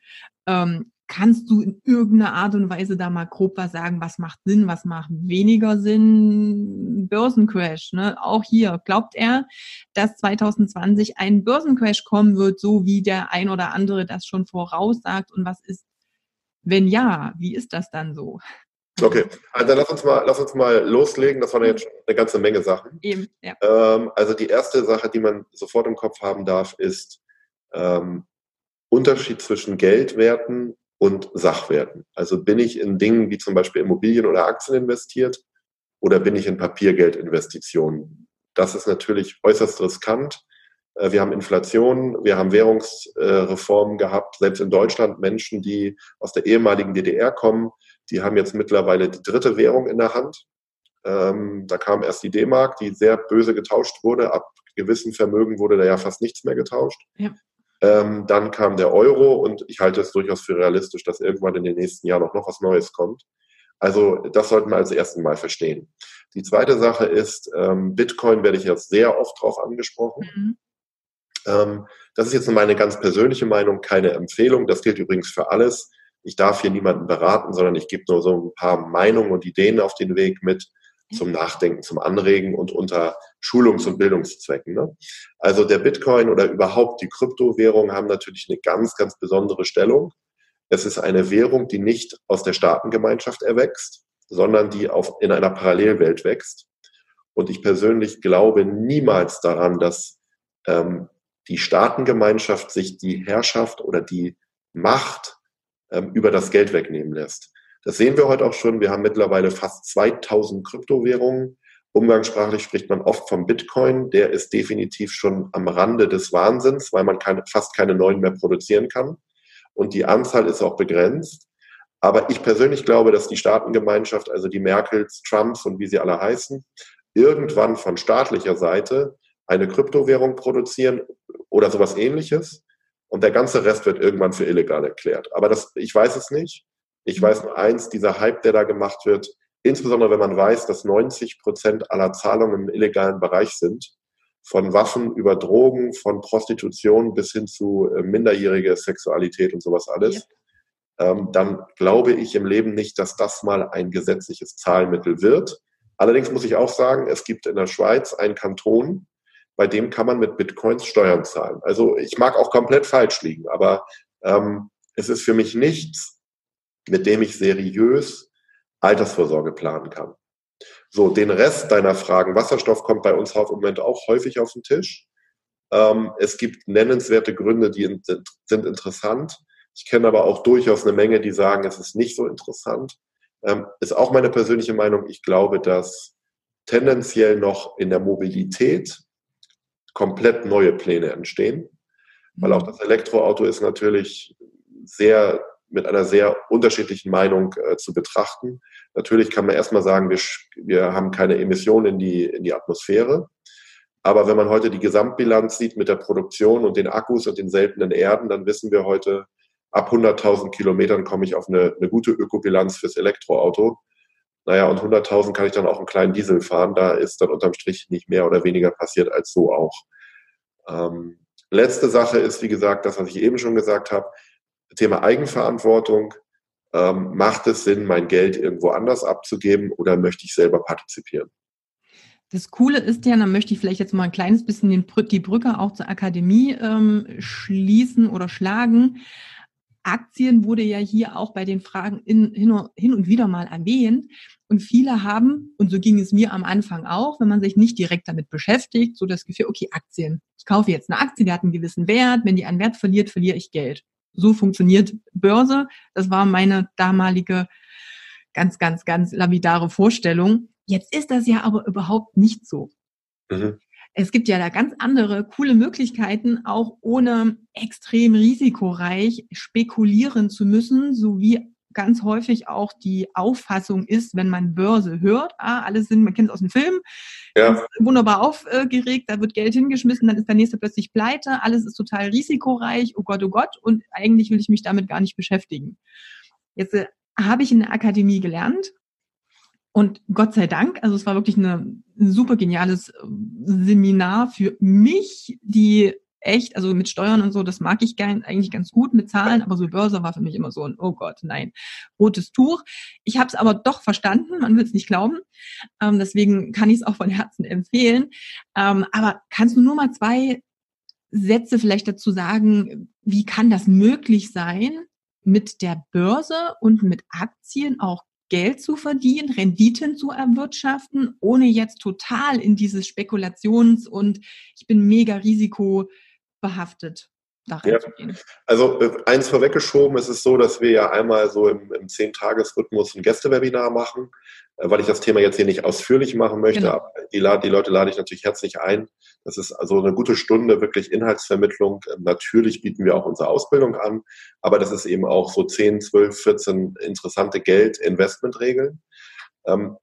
Kannst du in irgendeiner Art und Weise da mal grob was sagen, was macht Sinn, was macht weniger Sinn? Börsencrash, ne? Auch hier glaubt er, dass 2020 ein Börsencrash kommen wird, so wie der ein oder andere das schon voraussagt. Und was ist, wenn ja, wie ist das dann so? Okay, also lass uns mal loslegen. Das waren ja jetzt schon eine ganze Menge Sachen. Eben, ja. Also die erste Sache, die man sofort im Kopf haben darf, ist Unterschied zwischen Geldwerten und Sachwerten. Also bin ich in Dingen wie zum Beispiel Immobilien oder Aktien investiert oder bin ich in Papiergeldinvestitionen? Das ist natürlich äußerst riskant. Wir haben Inflation, wir haben Währungsreformen gehabt, selbst in Deutschland Menschen, die aus der ehemaligen DDR kommen, die haben jetzt mittlerweile die dritte Währung in der Hand. Da kam erst die D-Mark, die sehr böse getauscht wurde. Ab gewissen Vermögen wurde da ja fast nichts mehr getauscht. Ja. Dann kam der Euro und ich halte es durchaus für realistisch, dass irgendwann in den nächsten Jahren auch noch was Neues kommt. Also das sollten wir als erstes Mal verstehen. Die zweite Sache ist, Bitcoin werde ich jetzt sehr oft drauf angesprochen. Mhm. Das ist jetzt meine ganz persönliche Meinung, keine Empfehlung. Das gilt übrigens für alles. Ich darf hier niemanden beraten, sondern ich gebe nur so ein paar Meinungen und Ideen auf den Weg mit zum Nachdenken, zum Anregen und unter Schulungs- und Bildungszwecken. Ne? Also der Bitcoin oder überhaupt die Kryptowährungen haben natürlich eine ganz, ganz besondere Stellung. Es ist eine Währung, die nicht aus der Staatengemeinschaft erwächst, sondern die in einer Parallelwelt wächst. Und ich persönlich glaube niemals daran, dass die Staatengemeinschaft sich die Herrschaft oder die Macht über das Geld wegnehmen lässt. Das sehen wir heute auch schon. Wir haben mittlerweile fast 2000 Kryptowährungen. Umgangssprachlich spricht man oft vom Bitcoin. Der ist definitiv schon am Rande des Wahnsinns, weil man fast keine neuen mehr produzieren kann. Und die Anzahl ist auch begrenzt. Aber ich persönlich glaube, dass die Staatengemeinschaft, also die Merkels, Trumps und wie sie alle heißen, irgendwann von staatlicher Seite eine Kryptowährung produzieren oder sowas Ähnliches. Und der ganze Rest wird irgendwann für illegal erklärt. Aber ich weiß es nicht. Ich weiß nur eins, dieser Hype, der da gemacht wird, insbesondere wenn man weiß, dass 90% aller Zahlungen im illegalen Bereich sind, von Waffen über Drogen, von Prostitution bis hin zu minderjährige Sexualität und sowas alles, ja. Dann glaube ich im Leben nicht, dass das mal ein gesetzliches Zahlmittel wird. Allerdings muss ich auch sagen, es gibt in der Schweiz einen Kanton, bei dem kann man mit Bitcoins Steuern zahlen. Also ich mag auch komplett falsch liegen, aber es ist für mich nichts, mit dem ich seriös Altersvorsorge planen kann. So, den Rest deiner Fragen, Wasserstoff kommt bei uns im Moment auch häufig auf den Tisch. Es gibt nennenswerte Gründe, die sind interessant. Ich kenne aber auch durchaus eine Menge, die sagen, es ist nicht so interessant. Ist auch meine persönliche Meinung. Ich glaube, dass tendenziell noch in der Mobilität komplett neue Pläne entstehen, weil auch das Elektroauto ist natürlich mit einer sehr unterschiedlichen Meinung zu betrachten. Natürlich kann man erstmal sagen, wir haben keine Emissionen in die Atmosphäre, aber wenn man heute die Gesamtbilanz sieht mit der Produktion und den Akkus und den seltenen Erden, dann wissen wir heute, ab 100.000 Kilometern komme ich auf eine gute Ökobilanz fürs Elektroauto. Naja, und 100.000 kann ich dann auch einen kleinen Diesel fahren. Da ist dann unterm Strich nicht mehr oder weniger passiert als so auch. Letzte Sache ist, wie gesagt, das, was ich eben schon gesagt habe, Thema Eigenverantwortung. Macht es Sinn, mein Geld irgendwo anders abzugeben oder möchte ich selber partizipieren? Das Coole ist ja, dann möchte ich vielleicht jetzt mal ein kleines bisschen die Brücke auch zur Akademie schließen oder schlagen. Aktien wurde ja hier auch bei den Fragen hin und wieder mal erwähnt. Und viele haben, und so ging es mir am Anfang auch, wenn man sich nicht direkt damit beschäftigt, so das Gefühl, okay, Aktien. Ich kaufe jetzt eine Aktie, die hat einen gewissen Wert. Wenn die einen Wert verliert, verliere ich Geld. So funktioniert Börse. Das war meine damalige ganz, ganz, ganz lapidare Vorstellung. Jetzt ist das ja aber überhaupt nicht so. Mhm. Es gibt ja da ganz andere coole Möglichkeiten, auch ohne extrem risikoreich spekulieren zu müssen, so wie ganz häufig auch die Auffassung ist, wenn man Börse hört, man kennt es aus dem Film, ja. Wunderbar aufgeregt, da wird Geld hingeschmissen, dann ist der nächste plötzlich pleite, alles ist total risikoreich, oh Gott, und eigentlich will ich mich damit gar nicht beschäftigen. Jetzt habe ich in der Akademie gelernt, und Gott sei Dank, also es war wirklich ein super geniales Seminar für mich, die echt, also mit Steuern und so, das mag ich eigentlich ganz gut mit Zahlen, aber so Börse war für mich immer so ein, oh Gott, nein, rotes Tuch. Ich habe es aber doch verstanden, man will es nicht glauben, deswegen kann ich es auch von Herzen empfehlen. Aber kannst du nur mal 2 Sätze vielleicht dazu sagen, wie kann das möglich sein, mit der Börse und mit Aktien auch Geld zu verdienen, Renditen zu erwirtschaften, ohne jetzt total in dieses Spekulations- und ich bin mega risikobehaftet da reinzugehen? Ja. Also eins vorweggeschoben, es ist so, dass wir ja einmal so im 10-Tages-Rhythmus ein Gästewebinar machen, weil ich das Thema jetzt hier nicht ausführlich machen möchte, genau. Aber die Leute lade ich natürlich herzlich ein. Das ist also eine gute Stunde, wirklich Inhaltsvermittlung. Natürlich bieten wir auch unsere Ausbildung an, aber das ist eben auch so 10, 12, 14 interessante Geld-Investment-Regeln.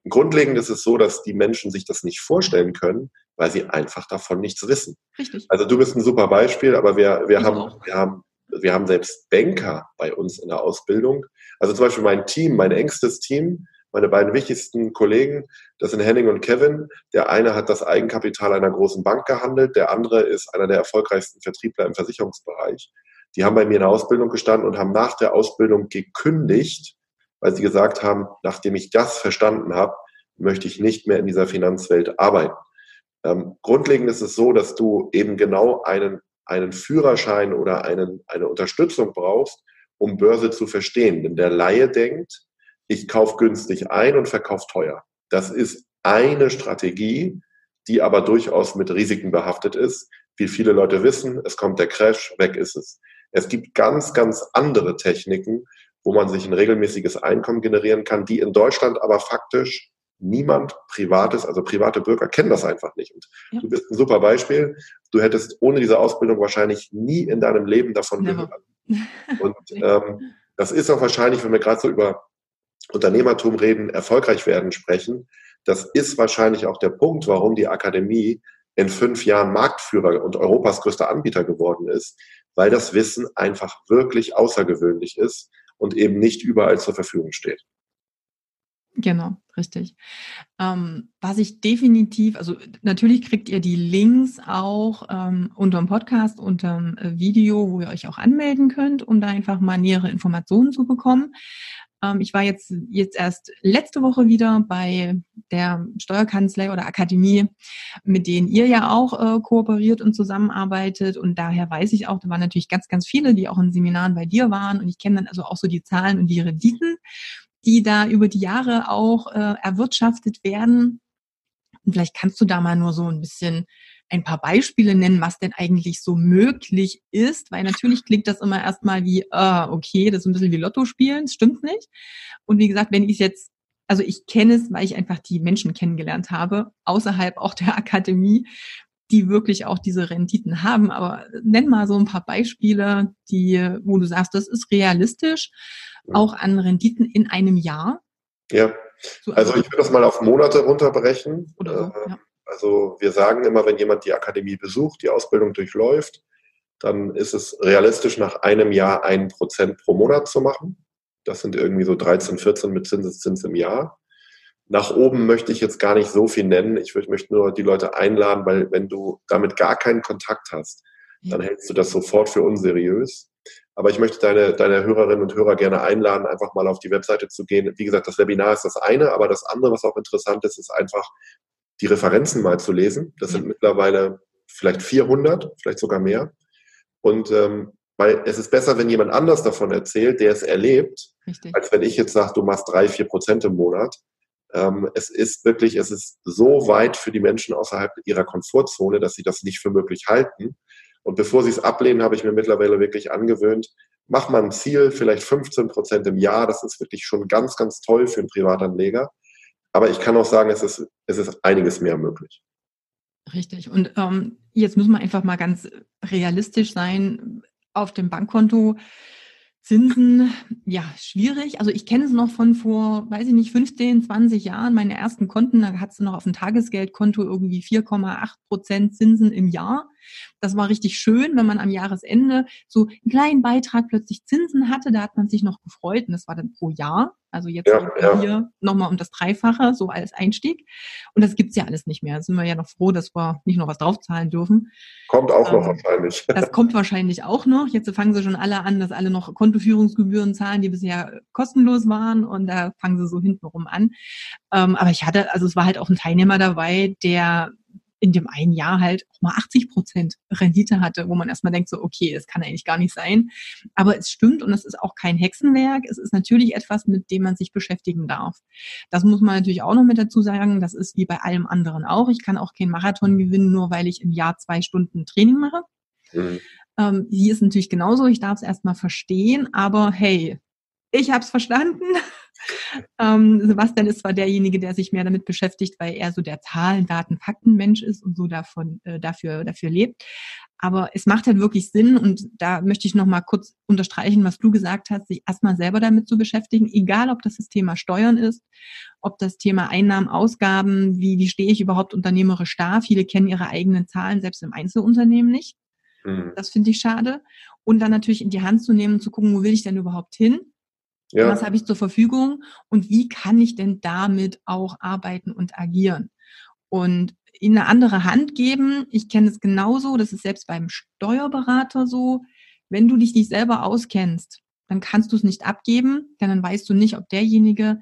Grundlegend ist es so, dass die Menschen sich das nicht vorstellen können, weil sie einfach davon nichts wissen. Richtig. Also du bist ein super Beispiel, aber wir haben selbst Banker bei uns in der Ausbildung. Also zum Beispiel mein Team, mein engstes Team, meine beiden wichtigsten Kollegen, das sind Henning und Kevin. Der eine hat das Eigenkapital einer großen Bank gehandelt, der andere ist einer der erfolgreichsten Vertriebler im Versicherungsbereich. Die haben bei mir in der Ausbildung gestanden und haben nach der Ausbildung gekündigt, weil sie gesagt haben, nachdem ich das verstanden habe, möchte ich nicht mehr in dieser Finanzwelt arbeiten. Grundlegend ist es so, dass du eben genau einen Führerschein oder eine Unterstützung brauchst, um Börse zu verstehen. Denn der Laie denkt, ich kaufe günstig ein und verkaufe teuer. Das ist eine Strategie, die aber durchaus mit Risiken behaftet ist. Wie viele Leute wissen, es kommt der Crash, weg ist es. Es gibt ganz, ganz andere Techniken, wo man sich ein regelmäßiges Einkommen generieren kann, die in Deutschland aber faktisch niemand Privates, also private Bürger kennen das einfach nicht. Und ja. Du bist ein super Beispiel. Du hättest ohne diese Ausbildung wahrscheinlich nie in deinem Leben davon gehört. Und das ist auch wahrscheinlich, wenn wir gerade so über Unternehmertum reden, erfolgreich werden sprechen. Das ist wahrscheinlich auch der Punkt, warum die Akademie in 5 Jahren Marktführer und Europas größter Anbieter geworden ist, weil das Wissen einfach wirklich außergewöhnlich ist und eben nicht überall zur Verfügung steht. Genau, richtig. Was ich definitiv, also natürlich kriegt ihr die Links auch unter dem Podcast, unter dem Video, wo ihr euch auch anmelden könnt, um da einfach mal nähere Informationen zu bekommen. Ich war jetzt erst letzte Woche wieder bei der Steuerkanzlei oder Akademie, mit denen ihr ja auch kooperiert und zusammenarbeitet. Und daher weiß ich auch, da waren natürlich ganz, ganz viele, die auch in Seminaren bei dir waren. Und ich kenne dann also auch so die Zahlen und die Renditen, die da über die Jahre auch erwirtschaftet werden. Und vielleicht kannst du da mal nur so ein bisschen ein paar Beispiele nennen, was denn eigentlich so möglich ist, weil natürlich klingt das immer erstmal wie, okay, das ist ein bisschen wie Lotto spielen, das stimmt nicht. Und wie gesagt, wenn ich es jetzt, also ich kenne es, weil ich einfach die Menschen kennengelernt habe, außerhalb auch der Akademie, die wirklich auch diese Renditen haben. Aber nenn mal so ein paar Beispiele, wo du sagst, das ist realistisch, auch an Renditen in einem Jahr. Ja, also ich würde das mal auf Monate runterbrechen. Oder so, ja. Also wir sagen immer, wenn jemand die Akademie besucht, die Ausbildung durchläuft, dann ist es realistisch, nach einem Jahr 1% pro Monat zu machen. Das sind irgendwie so 13, 14 mit Zinseszins im Jahr. Nach oben möchte ich jetzt gar nicht so viel nennen. Ich möchte nur die Leute einladen, weil wenn du damit gar keinen Kontakt hast, dann hältst du das sofort für unseriös. Aber ich möchte deine Hörerinnen und Hörer gerne einladen, einfach mal auf die Webseite zu gehen. Wie gesagt, das Webinar ist das eine, aber das andere, was auch interessant ist, ist einfach, die Referenzen mal zu lesen. Das sind mittlerweile vielleicht 400, vielleicht sogar mehr. Und weil es ist besser, wenn jemand anders davon erzählt, der es erlebt, richtig, als wenn ich jetzt sage, du machst 3-4% im Monat. Es ist so weit für die Menschen außerhalb ihrer Komfortzone, dass sie das nicht für möglich halten. Und bevor sie es ablehnen, habe ich mir mittlerweile wirklich angewöhnt, mach mal ein Ziel, vielleicht 15% im Jahr. Das ist wirklich schon ganz, ganz toll für einen Privatanleger. Aber ich kann auch sagen, es ist einiges mehr möglich. Richtig. Und jetzt müssen wir einfach mal ganz realistisch sein. Auf dem Bankkonto Zinsen, ja, schwierig. Also ich kenne es noch von vor, 15, 20 Jahren, meine ersten Konten. Da hattest du noch auf dem Tagesgeldkonto irgendwie 4,8% Zinsen im Jahr. Das war richtig schön, wenn man am Jahresende so einen kleinen Beitrag plötzlich Zinsen hatte. Da hat man sich noch gefreut und das war dann pro Jahr. Also jetzt hier nochmal um das 3-fache, so als Einstieg. Und das gibt's ja alles nicht mehr. Da sind wir ja noch froh, dass wir nicht noch was draufzahlen dürfen. Kommt auch noch wahrscheinlich. Das kommt wahrscheinlich auch noch. Jetzt fangen sie schon alle an, dass alle noch Kontoführungsgebühren zahlen, die bisher kostenlos waren. Und da fangen sie so hintenrum an. Aber es war halt auch ein Teilnehmer dabei, der in dem einen Jahr halt auch mal 80% Rendite hatte, wo man erstmal denkt so, okay, das kann eigentlich gar nicht sein. Aber es stimmt und das ist auch kein Hexenwerk. Es ist natürlich etwas, mit dem man sich beschäftigen darf. Das muss man natürlich auch noch mit dazu sagen. Das ist wie bei allem anderen auch. Ich kann auch keinen Marathon gewinnen, nur weil ich im Jahr 2 Stunden Training mache. Mhm. Hier ist natürlich genauso. Ich darf es erstmal verstehen, aber hey, ich habe es verstanden. Sebastian ist zwar derjenige, der sich mehr damit beschäftigt, weil er so der Zahlen-, Daten-, Fakten-Mensch ist und so dafür lebt. Aber es macht halt wirklich Sinn und da möchte ich nochmal kurz unterstreichen, was du gesagt hast, sich erstmal selber damit zu beschäftigen, egal ob das Thema Steuern ist, ob das Thema Einnahmen, Ausgaben, wie stehe ich überhaupt unternehmerisch da? Viele kennen ihre eigenen Zahlen, selbst im Einzelunternehmen nicht. Mhm. Das finde ich schade. Und dann natürlich in die Hand zu nehmen, zu gucken, wo will ich denn überhaupt hin? Ja. Was habe ich zur Verfügung und wie kann ich denn damit auch arbeiten und agieren? Und in eine andere Hand geben, ich kenne es genauso, das ist selbst beim Steuerberater so, wenn du dich nicht selber auskennst, dann kannst du es nicht abgeben, denn dann weißt du nicht, ob derjenige,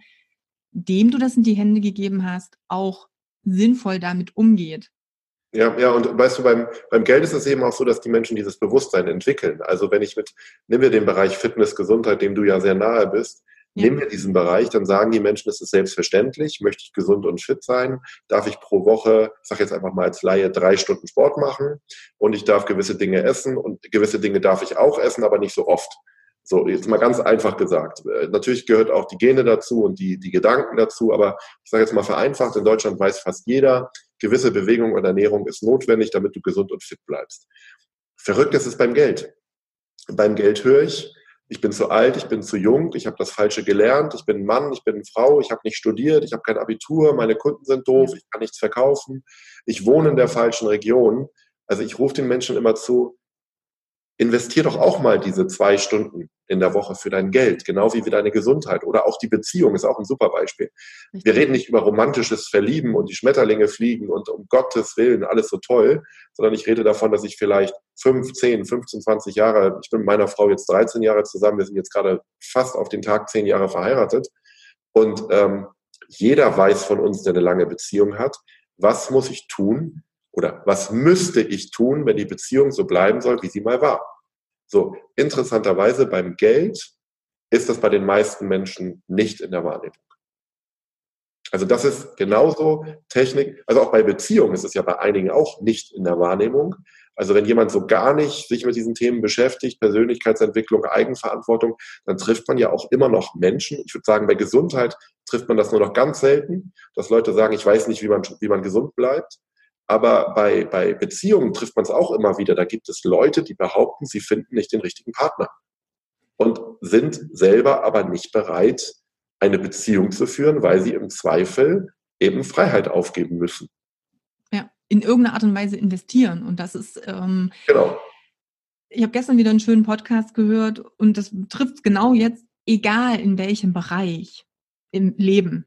dem du das in die Hände gegeben hast, auch sinnvoll damit umgeht. Ja, und weißt du, beim Geld ist es eben auch so, dass die Menschen dieses Bewusstsein entwickeln. Also wenn nehmen wir den Bereich Fitness, Gesundheit, dem du ja sehr nahe bist, ja. Nehmen wir diesen Bereich, dann sagen die Menschen, es ist selbstverständlich, möchte ich gesund und fit sein, darf ich pro Woche, ich sage jetzt einfach mal als Laie, 3 Stunden Sport machen und ich darf gewisse Dinge essen und gewisse Dinge darf ich auch essen, aber nicht so oft. So, jetzt mal ganz einfach gesagt. Natürlich gehört auch die Gene dazu und die Gedanken dazu, aber ich sage jetzt mal vereinfacht, in Deutschland weiß fast jeder, gewisse Bewegung und Ernährung ist notwendig, damit du gesund und fit bleibst. Verrückt ist es beim Geld. Beim Geld höre ich bin zu alt, ich bin zu jung, ich habe das Falsche gelernt, ich bin ein Mann, ich bin eine Frau, ich habe nicht studiert, ich habe kein Abitur, meine Kunden sind doof, ich kann nichts verkaufen, ich wohne in der falschen Region. Also ich rufe den Menschen immer zu, investier doch auch mal diese 2 Stunden in der Woche für dein Geld, genau wie deine Gesundheit oder auch die Beziehung ist auch ein super Beispiel. Wir reden nicht über romantisches Verlieben und die Schmetterlinge fliegen und um Gottes Willen alles so toll, sondern ich rede davon, dass ich vielleicht 5, 10, 15, 20 Jahre, ich bin mit meiner Frau jetzt 13 Jahre zusammen, wir sind jetzt gerade fast auf den Tag 10 Jahre verheiratet und jeder weiß von uns, der eine lange Beziehung hat, was muss ich tun, oder was müsste ich tun, wenn die Beziehung so bleiben soll, wie sie mal war? So, interessanterweise beim Geld ist das bei den meisten Menschen nicht in der Wahrnehmung. Also das ist genauso Technik, also auch bei Beziehungen ist es ja bei einigen auch nicht in der Wahrnehmung. Also wenn jemand so gar nicht sich mit diesen Themen beschäftigt, Persönlichkeitsentwicklung, Eigenverantwortung, dann trifft man ja auch immer noch Menschen. Ich würde sagen, bei Gesundheit trifft man das nur noch ganz selten, dass Leute sagen, ich weiß nicht, wie man gesund bleibt. Aber bei Beziehungen trifft man es auch immer wieder. Da gibt es Leute, die behaupten, sie finden nicht den richtigen Partner und sind selber aber nicht bereit, eine Beziehung zu führen, weil sie im Zweifel eben Freiheit aufgeben müssen. Ja, in irgendeiner Art und Weise investieren. Und das ist genau. Ich habe gestern wieder einen schönen Podcast gehört und das trifft genau jetzt, egal in welchem Bereich im Leben.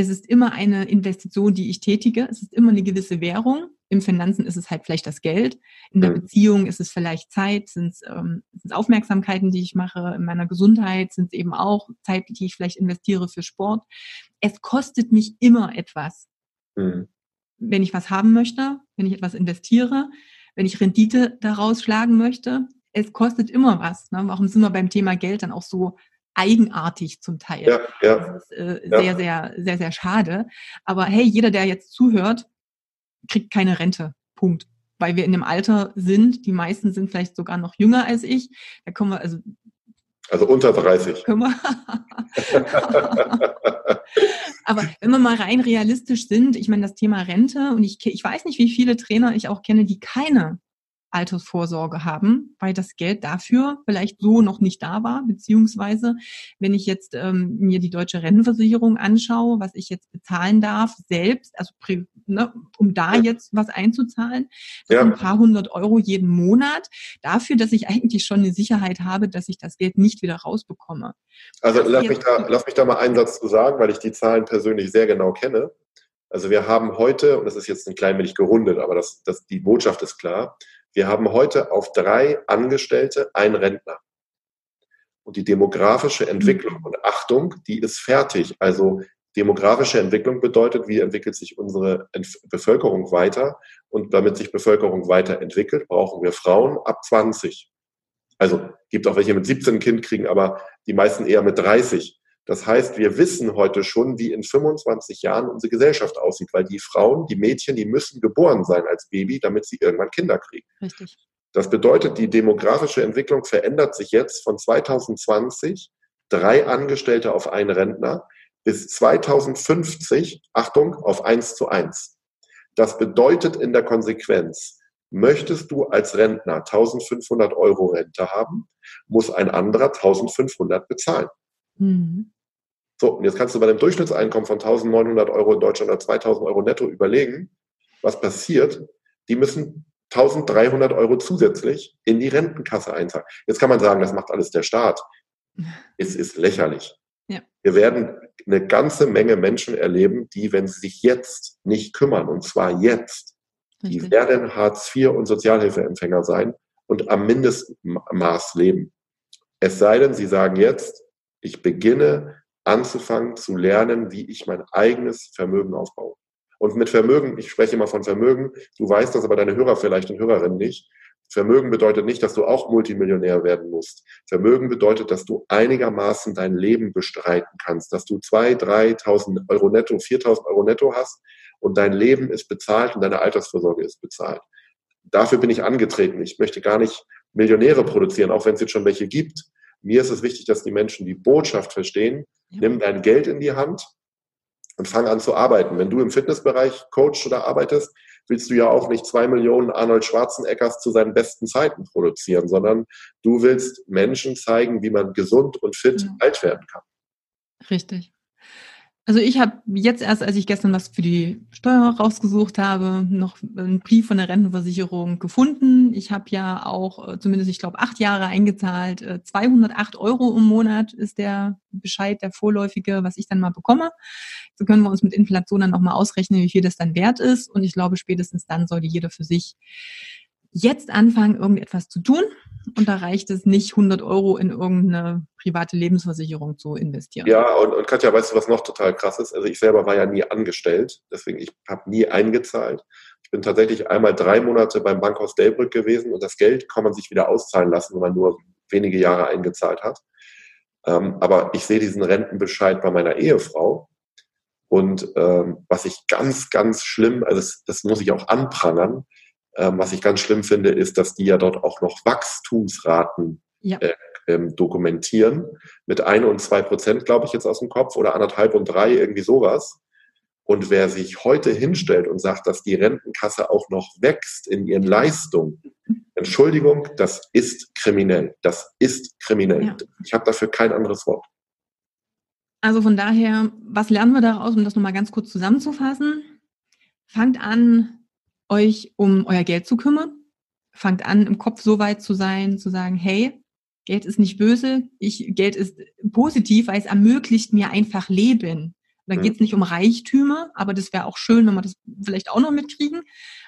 Es ist immer eine Investition, die ich tätige. Es ist immer eine gewisse Währung. Im Finanzen ist es halt vielleicht das Geld. In der Beziehung ist es vielleicht Zeit, sind es Aufmerksamkeiten, die ich mache. In meiner Gesundheit sind es eben auch Zeit, die ich vielleicht investiere für Sport. Es kostet mich immer etwas. Mhm. Wenn ich was haben möchte, wenn ich etwas investiere, wenn ich Rendite daraus schlagen möchte, es kostet immer was. Ne? Warum sind wir beim Thema Geld dann auch so eigenartig zum Teil. Ja. Das ist sehr, sehr schade. Aber hey, jeder, der jetzt zuhört, kriegt keine Rente. Punkt. Weil wir in dem Alter sind, die meisten sind vielleicht sogar noch jünger als ich. Da können wir also unter 30. Aber wenn wir mal rein realistisch sind, ich meine, das Thema Rente und ich weiß nicht, wie viele Trainer ich auch kenne, die keine Altersvorsorge haben, weil das Geld dafür vielleicht so noch nicht da war, beziehungsweise wenn ich jetzt mir die deutsche Rentenversicherung anschaue, was ich jetzt bezahlen darf, selbst, also um da jetzt was einzuzahlen, ein paar 100 Euro jeden Monat, dafür, dass ich eigentlich schon eine Sicherheit habe, dass ich das Geld nicht wieder rausbekomme. Also lass mich da mal einen Satz zu sagen, weil ich die Zahlen persönlich sehr genau kenne. Also wir haben heute, und das ist jetzt ein klein wenig gerundet, aber die Botschaft ist klar, wir haben heute auf 3 Angestellte 1 Rentner. Und die demografische Entwicklung und Achtung, die ist fertig. Also Demografische Entwicklung bedeutet, wie entwickelt sich unsere Bevölkerung weiter? Und damit sich Bevölkerung weiterentwickelt, brauchen wir Frauen ab 20. Also gibt auch welche mit 17 ein Kind kriegen, aber die meisten eher mit 30. Das heißt, wir wissen heute schon, wie in 25 Jahren unsere Gesellschaft aussieht, weil die Frauen, die Mädchen, die müssen geboren sein als Baby, damit sie irgendwann Kinder kriegen. Richtig. Das bedeutet, die demografische Entwicklung verändert sich jetzt von 2020, 3 Angestellte auf einen Rentner, bis 2050, Achtung, auf 1:1. Das bedeutet in der Konsequenz, möchtest du als Rentner 1.500 € Rente haben, muss ein anderer 1.500 bezahlen. Mhm. So, und jetzt kannst du bei einem Durchschnittseinkommen von 1.900 € in Deutschland oder 2.000 € netto überlegen, was passiert. Die müssen 1.300 € zusätzlich in die Rentenkasse einzahlen. Jetzt kann man sagen, das macht alles der Staat. Es ist lächerlich. Ja. Wir werden eine ganze Menge Menschen erleben, die, wenn sie sich jetzt nicht kümmern, und zwar jetzt, richtig, die werden Hartz IV- und Sozialhilfeempfänger sein und am Mindestmaß leben. Es sei denn, sie sagen jetzt, ich beginne anzufangen zu lernen, wie ich mein eigenes Vermögen aufbaue. Und mit Vermögen, ich spreche immer von Vermögen, du weißt das aber deine Hörer vielleicht und Hörerinnen nicht. Vermögen bedeutet nicht, dass du auch Multimillionär werden musst. Vermögen bedeutet, dass du einigermaßen dein Leben bestreiten kannst, dass du 2.000, 3.000 € netto, 4.000 € netto hast und dein Leben ist bezahlt und deine Altersvorsorge ist bezahlt. Dafür bin ich angetreten. Ich möchte gar nicht Millionäre produzieren, auch wenn es jetzt schon welche gibt. Mir ist es wichtig, dass die Menschen die Botschaft verstehen. Ja. Nimm dein Geld in die Hand und fang an zu arbeiten. Wenn du im Fitnessbereich coachst oder arbeitest, willst du ja auch nicht 2 Millionen Arnold Schwarzeneggers zu seinen besten Zeiten produzieren, sondern du willst Menschen zeigen, wie man gesund und fit alt werden kann. Richtig. Also ich habe jetzt erst, als ich gestern was für die Steuer rausgesucht habe, noch einen Brief von der Rentenversicherung gefunden. Ich habe ja auch zumindest, ich glaube, 8 Jahre eingezahlt. 208 € im Monat ist der Bescheid, der vorläufige, was ich dann mal bekomme. So können wir uns mit Inflation dann nochmal ausrechnen, wie viel das dann wert ist. Und ich glaube, spätestens dann sollte jeder für sich jetzt anfangen, irgendetwas zu tun. Und da reicht es nicht, 100 € in irgendeine private Lebensversicherung zu investieren. Ja, und Katja, weißt du, was noch total krass ist? Also ich selber war ja nie angestellt, deswegen ich habe nie eingezahlt. Ich bin tatsächlich einmal 3 Monate beim Bankhaus Delbrück gewesen und das Geld kann man sich wieder auszahlen lassen, wenn man nur wenige Jahre eingezahlt hat. Aber ich sehe diesen Rentenbescheid bei meiner Ehefrau und was ich ganz, ganz schlimm, also das muss ich auch anprangern, was ich ganz schlimm finde, ist, dass die ja dort auch noch Wachstumsraten dokumentieren. Mit 1 und 2%, glaube ich, jetzt aus dem Kopf oder 1,5 und 3, irgendwie sowas. Und wer sich heute hinstellt und sagt, dass die Rentenkasse auch noch wächst in ihren Leistungen, Entschuldigung, das ist kriminell. Das ist kriminell. Ja. Ich habe dafür kein anderes Wort. Also von daher, was lernen wir daraus, um das nochmal ganz kurz zusammenzufassen? Fangt an, euch um euer Geld zu kümmern. Fangt an, im Kopf so weit zu sein, zu sagen, hey, Geld ist nicht böse, Geld ist positiv, weil es ermöglicht mir einfach Leben. Da geht es nicht um Reichtümer, aber das wäre auch schön, wenn wir das vielleicht auch noch mitkriegen.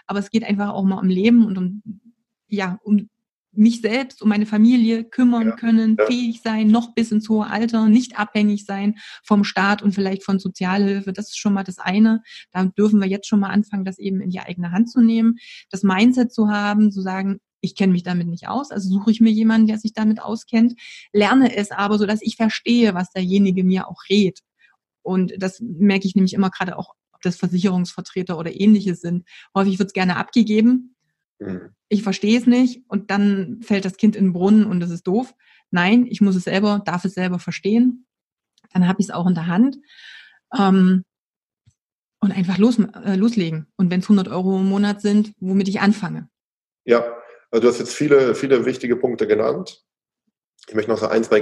Aber es geht einfach auch mal um Leben und um mich selbst, um meine Familie kümmern können, fähig sein, noch bis ins hohe Alter, nicht abhängig sein vom Staat und vielleicht von Sozialhilfe. Das ist schon mal das eine. Da dürfen wir jetzt schon mal anfangen, das eben in die eigene Hand zu nehmen, das Mindset zu haben, zu sagen, ich kenne mich damit nicht aus, also suche ich mir jemanden, der sich damit auskennt, lerne es aber, sodass ich verstehe, was derjenige mir auch rät. Und das merke ich nämlich immer gerade auch, ob das Versicherungsvertreter oder Ähnliches sind. Häufig wird es gerne abgegeben. Ich verstehe es nicht und dann fällt das Kind in den Brunnen und das ist doof. Nein, ich muss es selber, darf es selber verstehen. Dann habe ich es auch in der Hand und einfach loslegen. Und wenn es 100 € im Monat sind, womit ich anfange. Ja, also du hast jetzt viele, viele wichtige Punkte genannt. Ich möchte noch so ein, zwei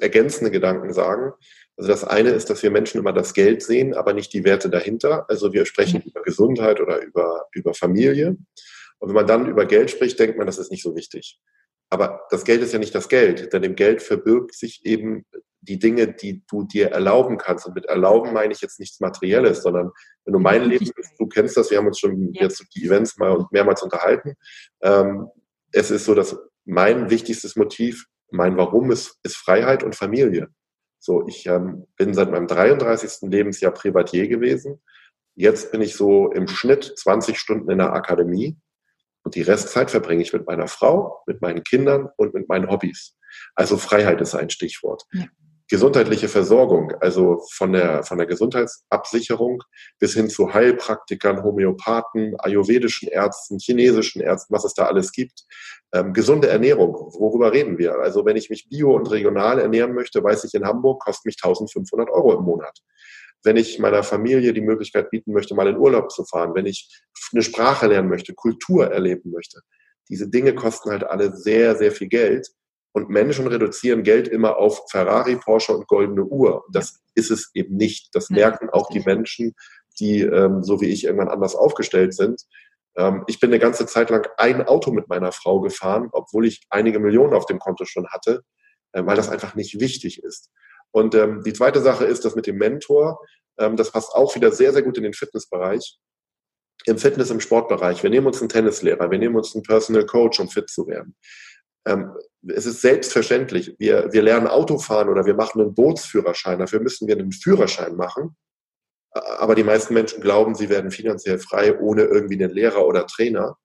ergänzende Gedanken sagen. Also das eine ist, dass wir Menschen immer das Geld sehen, aber nicht die Werte dahinter. Also wir sprechen über Gesundheit oder über Familie. Und wenn man dann über Geld spricht, denkt man, das ist nicht so wichtig. Aber das Geld ist ja nicht das Geld, denn im Geld verbirgt sich eben die Dinge, die du dir erlauben kannst. Und mit erlauben meine ich jetzt nichts Materielles, sondern wenn du mein Leben bist, du kennst das, wir haben uns schon jetzt die Events mal mehrmals unterhalten. Es ist so, dass mein wichtigstes Motiv, mein Warum ist Freiheit und Familie. So, ich bin seit meinem 33. Lebensjahr Privatier gewesen. Jetzt bin ich so im Schnitt 20 Stunden in der Akademie und die Restzeit verbringe ich mit meiner Frau, mit meinen Kindern und mit meinen Hobbys. Also Freiheit ist ein Stichwort. Ja. Gesundheitliche Versorgung, also von der Gesundheitsabsicherung bis hin zu Heilpraktikern, Homöopathen, ayurvedischen Ärzten, chinesischen Ärzten, was es da alles gibt. Gesunde Ernährung, worüber reden wir? Also wenn ich mich bio und regional ernähren möchte, weiß ich, in Hamburg kostet mich 1.500 Euro im Monat. Wenn ich meiner Familie die Möglichkeit bieten möchte, mal in Urlaub zu fahren, wenn ich eine Sprache lernen möchte, Kultur erleben möchte. Diese Dinge kosten halt alle sehr, sehr viel Geld. Und Menschen reduzieren Geld immer auf Ferrari, Porsche und goldene Uhr. Das ist es eben nicht. Das merken auch die Menschen, die, so wie ich, irgendwann anders aufgestellt sind. Ich bin eine ganze Zeit lang ein Auto mit meiner Frau gefahren, obwohl ich einige Millionen auf dem Konto schon hatte, weil das einfach nicht wichtig ist. Und die zweite Sache ist, das mit dem Mentor, das passt auch wieder sehr, sehr gut in den Fitnessbereich. Im Fitness-, im Sportbereich. Wir nehmen uns einen Tennislehrer, wir nehmen uns einen Personal Coach, um fit zu werden. Es ist selbstverständlich, wir lernen Autofahren oder wir machen einen Bootsführerschein, dafür müssen wir einen Führerschein machen, aber die meisten Menschen glauben, sie werden finanziell frei ohne irgendwie einen Lehrer oder Trainer.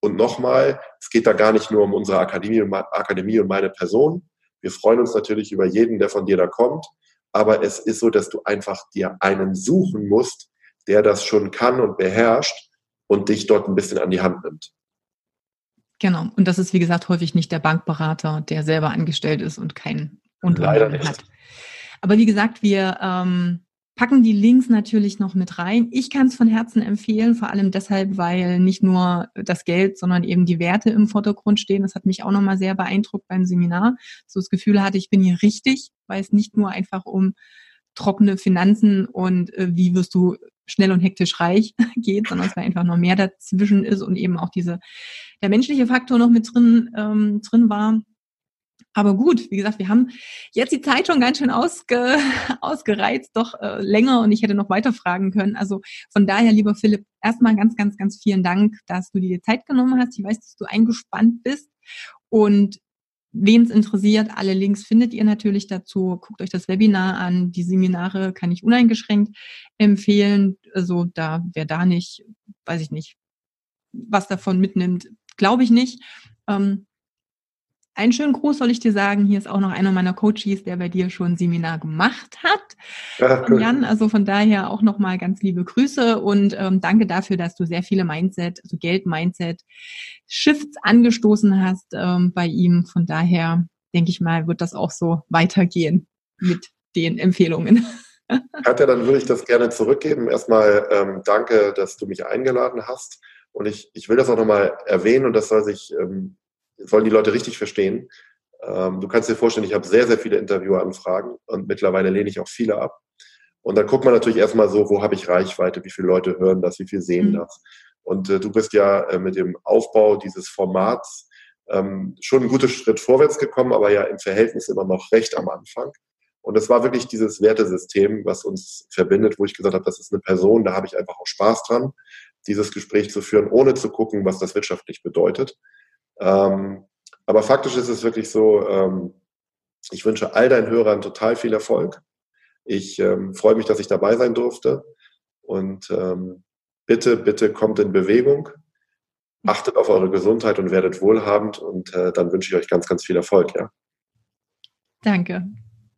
Und nochmal, es geht da gar nicht nur um unsere Akademie und meine Person, wir freuen uns natürlich über jeden, der von dir da kommt, aber es ist so, dass du einfach dir einen suchen musst, der das schon kann und beherrscht und dich dort ein bisschen an die Hand nimmt. Genau. Und das ist, wie gesagt, häufig nicht der Bankberater, der selber angestellt ist und keinen Unternehmen hat. Aber wie gesagt, wir packen die Links natürlich noch mit rein. Ich kann es von Herzen empfehlen, vor allem deshalb, weil nicht nur das Geld, sondern eben die Werte im Vordergrund stehen. Das hat mich auch nochmal sehr beeindruckt beim Seminar. So das Gefühl hatte, ich bin hier richtig, weil es nicht nur einfach um trockene Finanzen und wie wirst du schnell und hektisch reich geht, sondern es war einfach noch mehr dazwischen ist und eben auch der menschliche Faktor noch mit drin war. Aber gut, wie gesagt, wir haben jetzt die Zeit schon ganz schön ausgereizt, doch länger, und ich hätte noch weiter fragen können. Also von daher, lieber Philipp, erstmal ganz, ganz, ganz vielen Dank, dass du dir die Zeit genommen hast. Ich weiß, dass du eingespannt bist, und wen es interessiert, alle Links findet ihr natürlich dazu. Guckt euch das Webinar an. Die Seminare kann ich uneingeschränkt empfehlen. Also da, wer da nicht, weiß ich nicht, was davon mitnimmt, glaube ich nicht. Einen schönen Gruß soll ich dir sagen. Hier ist auch noch einer meiner Coaches, der bei dir schon ein Seminar gemacht hat. Ja, cool. Jan, also von daher auch nochmal ganz liebe Grüße und danke dafür, dass du sehr viele Geld-Mindset-Shifts angestoßen hast bei ihm. Von daher denke ich mal, wird das auch so weitergehen mit den Empfehlungen. Katja, dann würde ich das gerne zurückgeben. Erstmal danke, dass du mich eingeladen hast, und ich will das auch nochmal erwähnen, und das soll sich sollen die Leute richtig verstehen. Du kannst dir vorstellen, ich habe sehr, sehr viele Interviewanfragen und mittlerweile lehne ich auch viele ab. Und dann guckt man natürlich erstmal so, wo habe ich Reichweite, wie viele Leute hören das, wie viel sehen das. Und du bist ja mit dem Aufbau dieses Formats schon einen guten Schritt vorwärts gekommen, aber ja im Verhältnis immer noch recht am Anfang. Und es war wirklich dieses Wertesystem, was uns verbindet, wo ich gesagt habe, das ist eine Person, da habe ich einfach auch Spaß dran, dieses Gespräch zu führen, ohne zu gucken, was das wirtschaftlich bedeutet. Aber faktisch ist es wirklich so, ich wünsche all deinen Hörern total viel Erfolg. Ich freue mich, dass ich dabei sein durfte. Und bitte, bitte kommt in Bewegung, achtet auf eure Gesundheit und werdet wohlhabend. Und dann wünsche ich euch ganz, ganz viel Erfolg. Ja. Danke,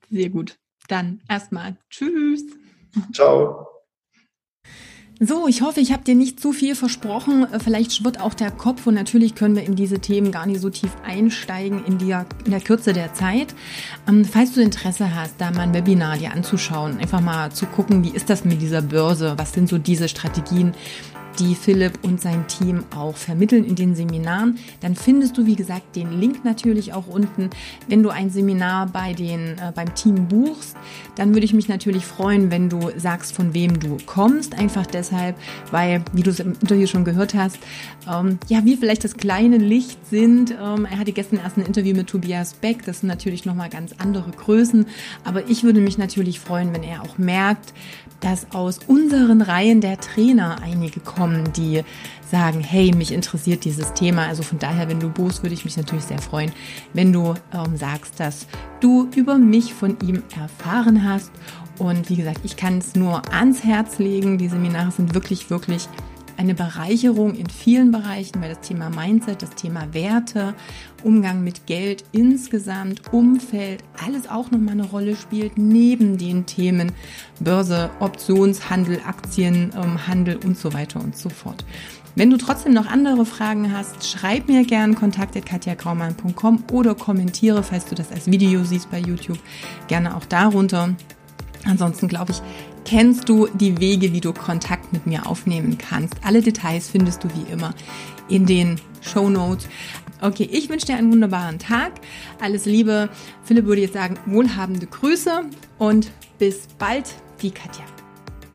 sehr gut. Dann erstmal tschüss. Ciao. So, ich hoffe, ich habe dir nicht zu viel versprochen. Vielleicht schwirrt auch der Kopf, und natürlich können wir in diese Themen gar nicht so tief einsteigen in der Kürze der Zeit. Falls du Interesse hast, da mal ein Webinar dir anzuschauen, einfach mal zu gucken, wie ist das mit dieser Börse, was sind so diese Strategien, die Philipp und sein Team auch vermitteln in den Seminaren, dann findest du, wie gesagt, den Link natürlich auch unten. Wenn du ein Seminar beim Team buchst, dann würde ich mich natürlich freuen, wenn du sagst, von wem du kommst. Einfach deshalb, weil, wie du es im Interview schon gehört hast, wir vielleicht das kleine Licht sind. Er hatte gestern erst ein Interview mit Tobias Beck. Das sind natürlich nochmal ganz andere Größen. Aber ich würde mich natürlich freuen, wenn er auch merkt, dass aus unseren Reihen der Trainer einige kommen, die sagen, hey, mich interessiert dieses Thema. Also von daher, wenn du buchst, würde ich mich natürlich sehr freuen, wenn du sagst, dass du über mich von ihm erfahren hast. Und wie gesagt, ich kann es nur ans Herz legen. Die Seminare sind wirklich, wirklich eine Bereicherung in vielen Bereichen, weil das Thema Mindset, das Thema Werte, Umgang mit Geld insgesamt, Umfeld, alles auch nochmal eine Rolle spielt, neben den Themen Börse, Optionshandel, Aktienhandel und so weiter und so fort. Wenn du trotzdem noch andere Fragen hast, schreib mir gern kontakt@katjagraumann.com oder kommentiere, falls du das als Video siehst bei YouTube, gerne auch darunter. Ansonsten glaube ich, kennst du die Wege, wie du Kontakt mit mir aufnehmen kannst. Alle Details findest du wie immer in den Shownotes. Okay, ich wünsche dir einen wunderbaren Tag. Alles Liebe. Philipp würde jetzt sagen, wohlhabende Grüße und bis bald, die Katja.